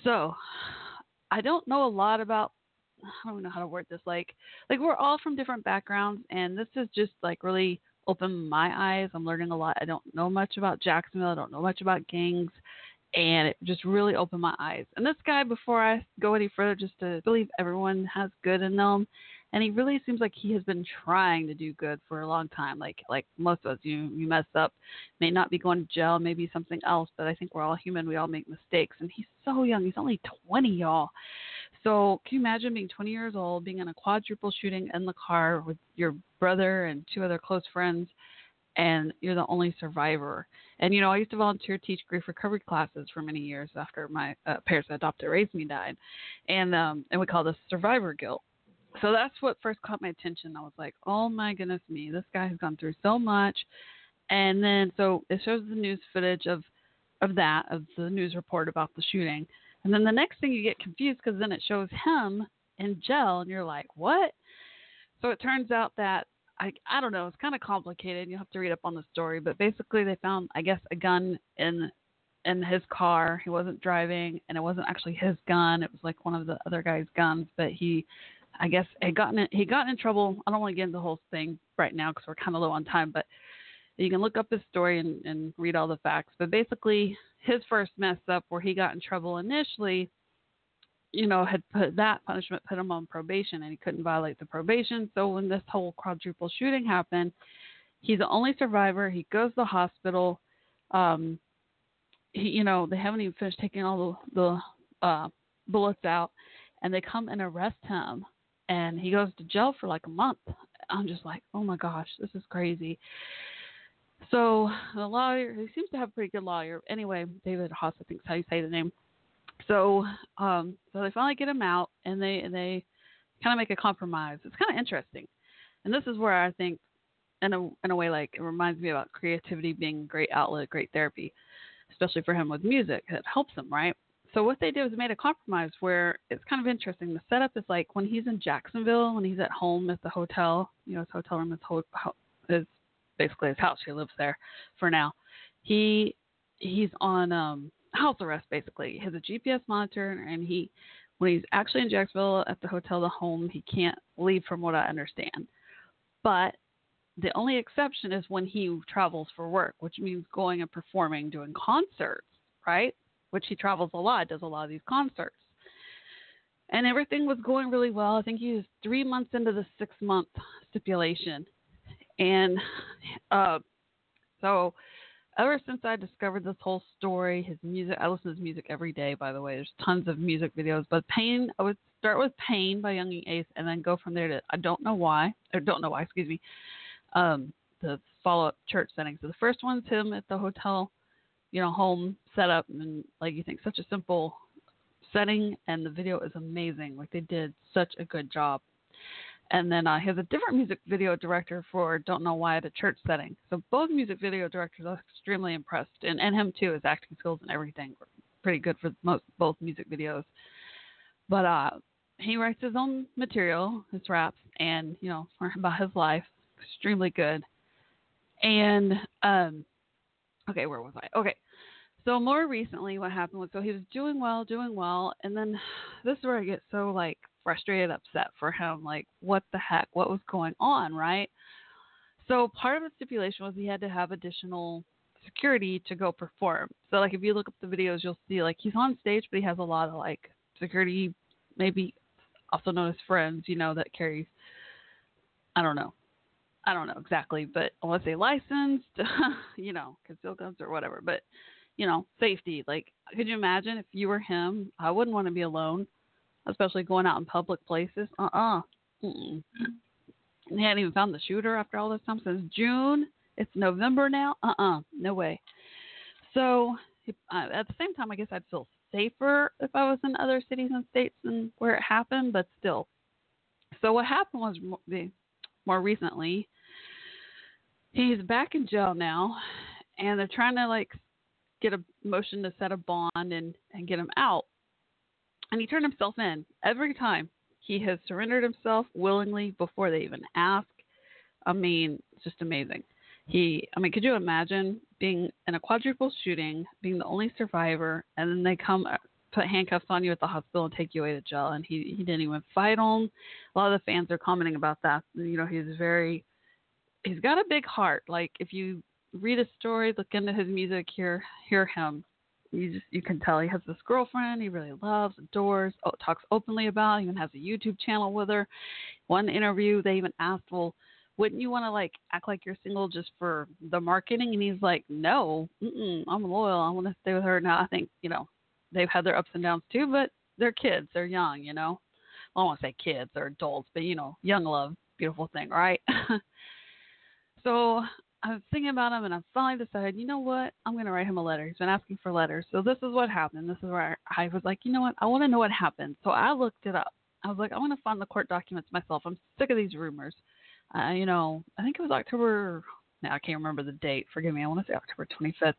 So I don't know a lot about, I don't know how to word this. Like, like we're all from different backgrounds, and this is just like really opened my eyes. I'm learning a lot. I don't know much about Jacksonville. I don't know much about gangs. and it just really opened my eyes. And this guy, before I go any further, just to believe everyone has good in them. And he really seems like he has been trying to do good for a long time. Like like most of us, you, you mess up, may not be going to jail, maybe something else. But I think we're all human. We all make mistakes. And he's so young. He's only twenty, y'all. So can you imagine being twenty years old, being in a quadruple shooting in the car with your brother and two other close friends, and you're the only survivor? And, you know, I used to volunteer, teach grief recovery classes for many years after my uh, parents that adopted, raised me, died. And, um, and we call this survivor guilt. So that's what first caught my attention. I was like, oh, my goodness me, this guy has gone through so much. And then so it shows the news footage of, of that, of the news report about the shooting. And then the next thing you get confused because then it shows him in jail and you're like, what? So it turns out that, I, I don't know, it's kind of complicated. You'll have to read up on the story. But basically they found, I guess, a gun in in his car. He wasn't driving and it wasn't actually his gun. It was like one of the other guy's guns. But he, I guess, had gotten in, he got in trouble. I don't want to get into the whole thing right now because we're kind of low on time. But you can look up his story and, and read all the facts. But basically his first mess up where he got in trouble initially, you know, had put that punishment, put him on probation, and he couldn't violate the probation. So when this whole quadruple shooting happened, he's the only survivor. He goes to the hospital. Um, he, you know, they haven't even finished taking all the, the uh, bullets out, and they come and arrest him, and he goes to jail for like a month. I'm just like, oh my gosh, this is crazy. So the lawyer, he seems to have a pretty good lawyer. Anyway, David Hossa, I think is how you say the name. So, um, so they finally get him out, and they and they kind of make a compromise. It's kind of interesting, and this is where I think, in a in a way, like it reminds me about creativity being a great outlet, great therapy, especially for him with music. It helps him, right? So what they did was made a compromise where it's kind of interesting. The setup is like when he's in Jacksonville, when he's at home at the hotel, you know, his hotel room, his whole is basically his house. He lives there for now. He he's on. Um, house arrest, basically. He has a G P S monitor, and he, when he's actually in Jacksonville at the hotel, the home, he can't leave from what I understand. But the only exception is when he travels for work, which means going and performing, doing concerts, right? Which he travels a lot, does a lot of these concerts. And everything was going really well. I think he was three months into the six-month stipulation. And uh, so... ever since I discovered this whole story, his music, I listen to his music every day, by the way. There's tons of music videos. But Pain, I would start with Pain by Yungeen Ace and then go from there to I Don't Know Why, or Don't Know Why, excuse me, um, the follow-up church setting. So the first one's him at the hotel, you know, home setup. And like you think, such a simple setting. And the video is amazing. Like they did such a good job. And then uh, he has a different music video director for Don't Know Why at a church setting. So both music video directors are extremely impressed. And, and him, too. His acting skills and everything were pretty good for most both music videos. But uh, he writes his own material, his raps, and, you know, about his life. Extremely good. And, um, okay, where was I? Okay. So more recently what happened was, so he was doing well, doing well. And then this is where I get so, like, frustrated, upset for him, like what the heck, what was going on, right? So part of the stipulation was he had to have additional security to go perform. So like if you look up the videos, you'll see like he's on stage, but he has a lot of like security, maybe also known as friends, you know, that carries, I don't know, I don't know exactly, but I want to say licensed, you know, concealed guns or whatever, but you know, safety. Like could you imagine if you were him? I wouldn't want to be alone. Especially going out in public places. Uh-uh. Mm-mm. They hadn't even found the shooter after all this time. Since June, it's November now. Uh-uh. No way. So uh, at the same time, I guess I'd feel safer if I was in other cities and states than where it happened, but still. So what happened was the, more recently, he's back in jail now, and they're trying to, like, get a motion to set a bond and, and get him out. And he turned himself in every time. He has surrendered himself willingly before they even ask. I mean, it's just amazing. He, I mean, could you imagine being in a quadruple shooting, being the only survivor, and then they come put handcuffs on you at the hospital and take you away to jail? And he, he didn't even fight on. A lot of the fans are commenting about that. You know, he's very, he's got a big heart. Like if you read his story, look into his music, hear hear him. you just you can tell he has this girlfriend he really loves, adores, talks openly about, even has a YouTube channel with her. One interview, they even asked, well, wouldn't you want to, like, act like you're single just for the marketing? And he's like, no, mm-mm, I'm loyal. I want to stay with her. Now, I think, you know, they've had their ups and downs too, but they're kids. They're young, you know. I don't want to say kids or adults, but, you know, young love, beautiful thing, right? So I was thinking about him, and I finally decided, you know what? I'm going to write him a letter. He's been asking for letters. So this is what happened. This is where I was like, you know what? I want to know what happened. So I looked it up. I was like, I want to find the court documents myself. I'm sick of these rumors. Uh, you know, I think it was October. Now I can't remember the date. Forgive me. I want to say October twenty-fifth.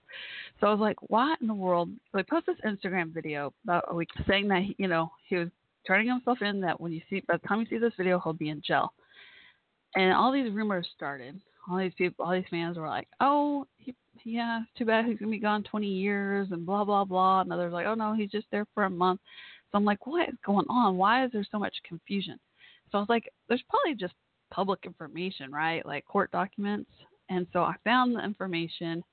So I was like, why in the world? So I posted this Instagram video about a week saying that, you know, he was turning himself in, that when you see, by the time you see this video, he'll be in jail. And all these rumors started. All these people, all these fans were like, oh, he, yeah, too bad he's going to be gone twenty years and blah, blah, blah. And others like, oh, no, he's just there for a month. So I'm like, what is going on? Why is there so much confusion? So I was like, there's probably just public information, right? Like court documents. And so I found the information,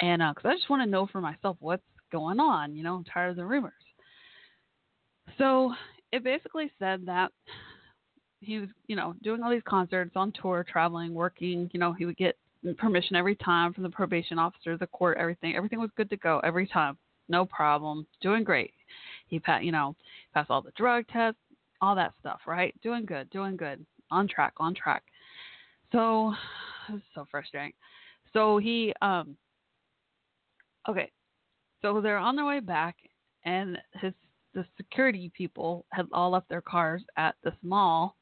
and because uh, I just want to know for myself what's going on. You know, I'm tired of the rumors. So it basically said that he was, you know, doing all these concerts, on tour, traveling, working. You know, he would get permission every time from the probation officer, the court, everything. Everything was good to go every time. No problem. Doing great. He, you know, passed all the drug tests, all that stuff, right? Doing good, doing good. On track, on track. So this is so frustrating. So he, um, okay. So they're on their way back, and his the security people had all left their cars at this mall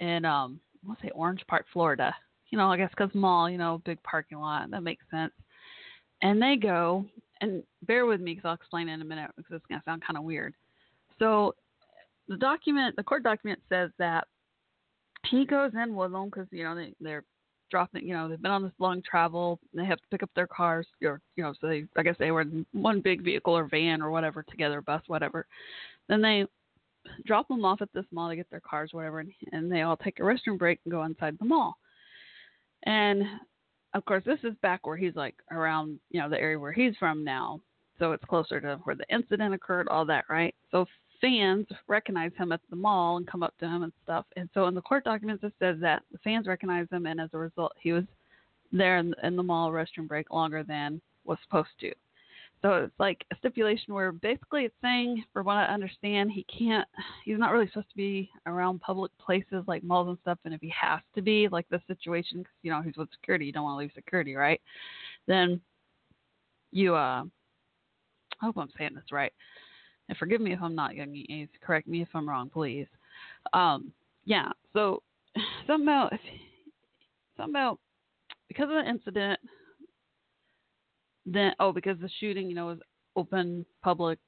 in, um, I want to say Orange Park, Florida. You know, I guess because mall, you know, big parking lot. That makes sense. And they go, and bear with me because I'll explain in a minute because it's going to sound kind of weird. So the document, the court document says that he goes in with them because, you know, they, they're dropping, you know, they've been on this long travel. And they have to pick up their cars, or, you know, so they, I guess they were in one big vehicle or van or whatever together, bus, whatever. Then they drop them off at this mall to get their cars, whatever, and, and they all take a restroom break and go inside the mall. And, of course, this is back where he's, like, around, you know, the area where he's from now. So it's closer to where the incident occurred, all that, right? So fans recognize him at the mall and come up to him and stuff. And so in the court documents, it says that the fans recognize him, and as a result, he was there in, in the mall restroom break longer than was supposed to. So it's like a stipulation where basically it's saying, for what I understand, he can't, he's not really supposed to be around public places like malls and stuff. And if he has to be, like this situation, because, you know, he's with security, you don't want to leave security, right? Then you, uh, I hope I'm saying this right. And forgive me if I'm not, Yungeen Ace. Correct me if I'm wrong, please. Um, yeah, so somehow, somehow, because of the incident, then, oh, because the shooting, you know, was open public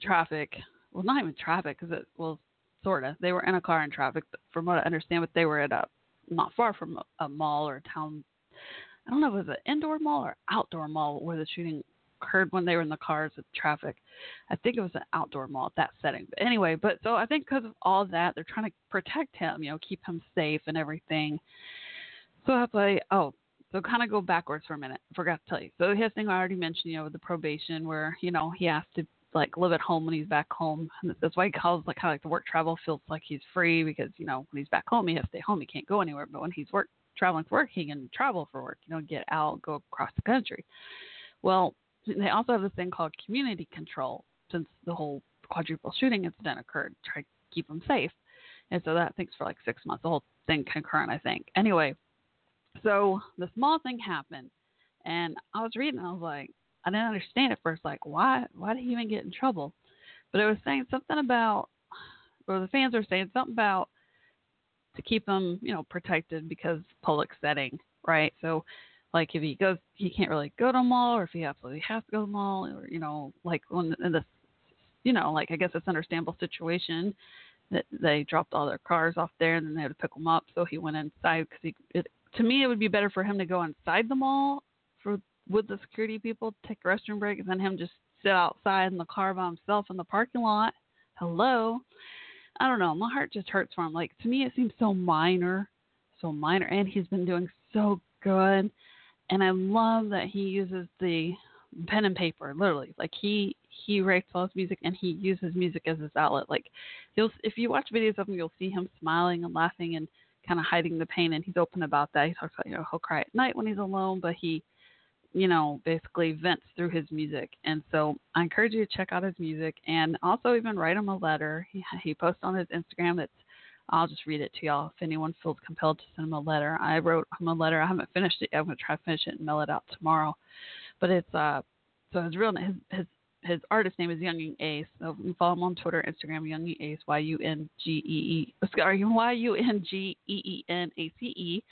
traffic. Well, not even traffic, because it, well, sort of. They were in a car in traffic, from what I understand, but they were at a, not far from a, a mall or a town. I don't know if it was an indoor mall or outdoor mall where the shooting occurred when they were in the cars with traffic. I think it was an outdoor mall, that setting. But anyway, but so I think because of all that, they're trying to protect him, you know, keep him safe and everything. So I play, oh, so kind of go backwards for a minute. I forgot to tell you. So his thing I already mentioned, you know, with the probation where, you know, he has to, like, live at home when he's back home. And that's why he calls, like, kind of like the work travel feels like he's free because, you know, when he's back home, he has to stay home. He can't go anywhere. But when he's work traveling for work, he can travel for work, you know, get out, go across the country. Well, they also have this thing called community control since the whole quadruple shooting incident occurred, try to keep them safe. And so that thinks for like six months, the whole thing concurrent, I think. Anyway, so the small thing happened, and I was reading, and I was like, I didn't understand at first, like, why, why did he even get in trouble? But it was saying something about, or the fans were saying something about to keep him, you know, protected because public setting, right? So, like, if he goes, he can't really go to a mall, or if he absolutely has to go to the mall, or, you know, like, when in this, you know, like, I guess it's an understandable situation that they dropped all their cars off there and then they had to pick them up. So he went inside because he, it, to me, it would be better for him to go inside the mall for with the security people, take a restroom break, and then him just sit outside in the car by himself in the parking lot. Hello. I don't know. My heart just hurts for him. Like, to me, it seems so minor, so minor. And he's been doing so good. And I love that he uses the pen and paper, literally. Like he he writes all his music and he uses music as his outlet. Like you'll if you watch videos of him, you'll see him smiling and laughing and kind of hiding the pain, and he's open about that. He talks about, you know, he'll cry at night when he's alone, but he, you know, basically vents through his music. And so I encourage you to check out his music and also even write him a letter. He, he posts on his Instagram. That's, I'll just read it to y'all if anyone feels compelled to send him a letter. I wrote him a letter. I haven't finished it yet. I'm going to try to finish it and mail it out tomorrow. But it's, uh, so his real name, his, his, his artist name is Yungeen Ace. So you can follow him on Twitter, Instagram, Yungeen Ace, Y U N G E E N A C E.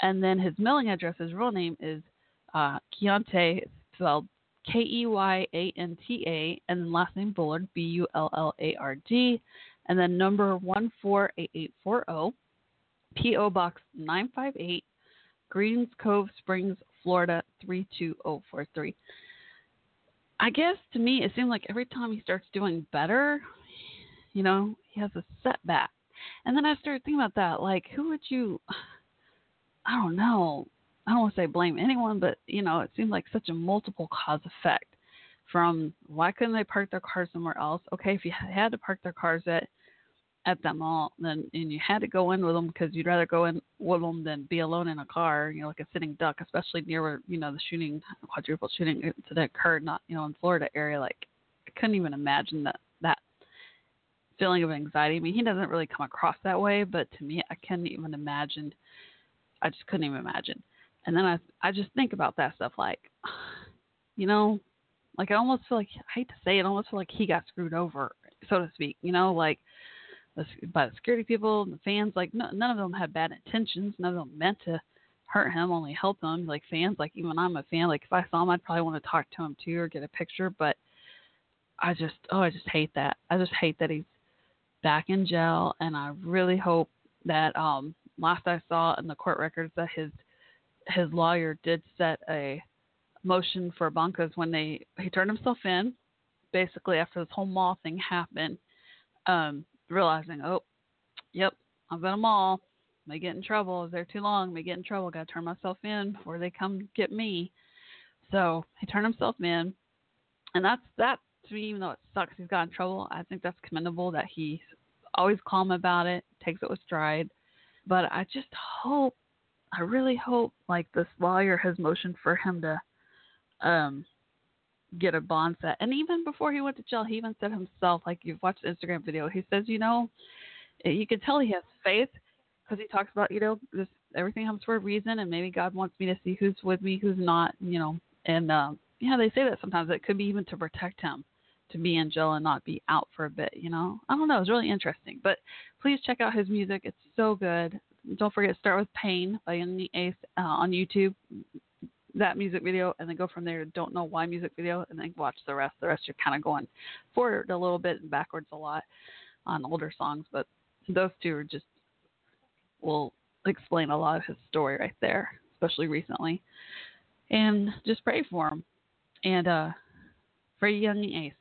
And then his mailing address, his real name is Uh, Keontae, spelled K E Y A N T A, and then last name Bullard, B U L L A R D, and then number one four eight eight four zero, P O Box nine five eight, Greens Cove Springs, Florida three two zero four three. I guess to me it seemed like every time he starts doing better, you know, he has a setback. And then I started thinking about that, like who would you, I don't know, I don't want to say blame anyone, but, you know, it seemed like such a multiple cause effect from why couldn't they park their cars somewhere else? Okay, if you had to park their cars at at that mall, then and you had to go in with them because you'd rather go in with them than be alone in a car, you know, like a sitting duck, especially near where, you know, the shooting, quadruple shooting incident occurred, not, you know, in Florida area. Like, I couldn't even imagine that, that feeling of anxiety. I mean, he doesn't really come across that way, but to me, I couldn't even imagine. I just couldn't even imagine. And then I I just think about that stuff like, you know, like I almost feel like, I hate to say it, I almost feel like he got screwed over, so to speak, you know, like by the security people and the fans, like no, none of them had bad intentions. None of them meant to hurt him, only help him. Like fans, like even I'm a fan, like if I saw him, I'd probably want to talk to him too or get a picture. But I just, oh, I just hate that. I just hate that he's back in jail. And I really hope that um, last I saw in the court records that his, his lawyer did set a motion for Boncos when they he turned himself in, basically after this whole mall thing happened, um, realizing, oh, yep, I'm at a mall. May get in trouble. Is there too long? May get in trouble. Got to turn myself in before they come get me. So he turned himself in, and that's that to me. Even though it sucks, he's got in trouble. I think that's commendable that he's always calm about it, takes it with stride. But I just hope. I really hope, like, this lawyer has motioned for him to um, get a bond set. And even before he went to jail, he even said himself, like, you've watched the Instagram video, he says, you know, you can tell he has faith because he talks about, you know, this, everything happens for a reason, and maybe God wants me to see who's with me, who's not, you know. And, um, yeah, they say that sometimes. It could be even to protect him, to be in jail and not be out for a bit, you know. I don't know. It's really interesting. But please check out his music. It's so good. Don't forget to start with Pain by Yungeen Ace uh, on YouTube, that music video, and then go from there to Don't Know Why music video, and then watch the rest. The rest you're kind of going forward a little bit and backwards a lot on older songs, but those two are just will explain a lot of his story right there, especially recently. And just pray for him. And uh, free Yungeen Ace.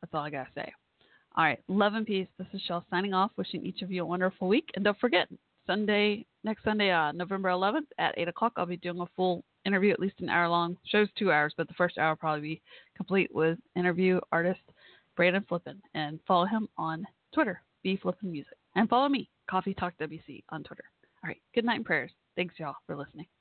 That's all I got to say. All right, love and peace. This is Shel signing off, wishing each of you a wonderful week. And don't forget, Sunday, next Sunday, uh, November eleventh at eight o'clock, I'll be doing a full interview, at least an hour long. Show's two hours, but the first hour will probably be complete with interview artist Brandon Flippen. And follow him on Twitter, B Flippen Music. And follow me, Coffee Talk W C on Twitter. All right, good night and prayers. Thanks, y'all, for listening.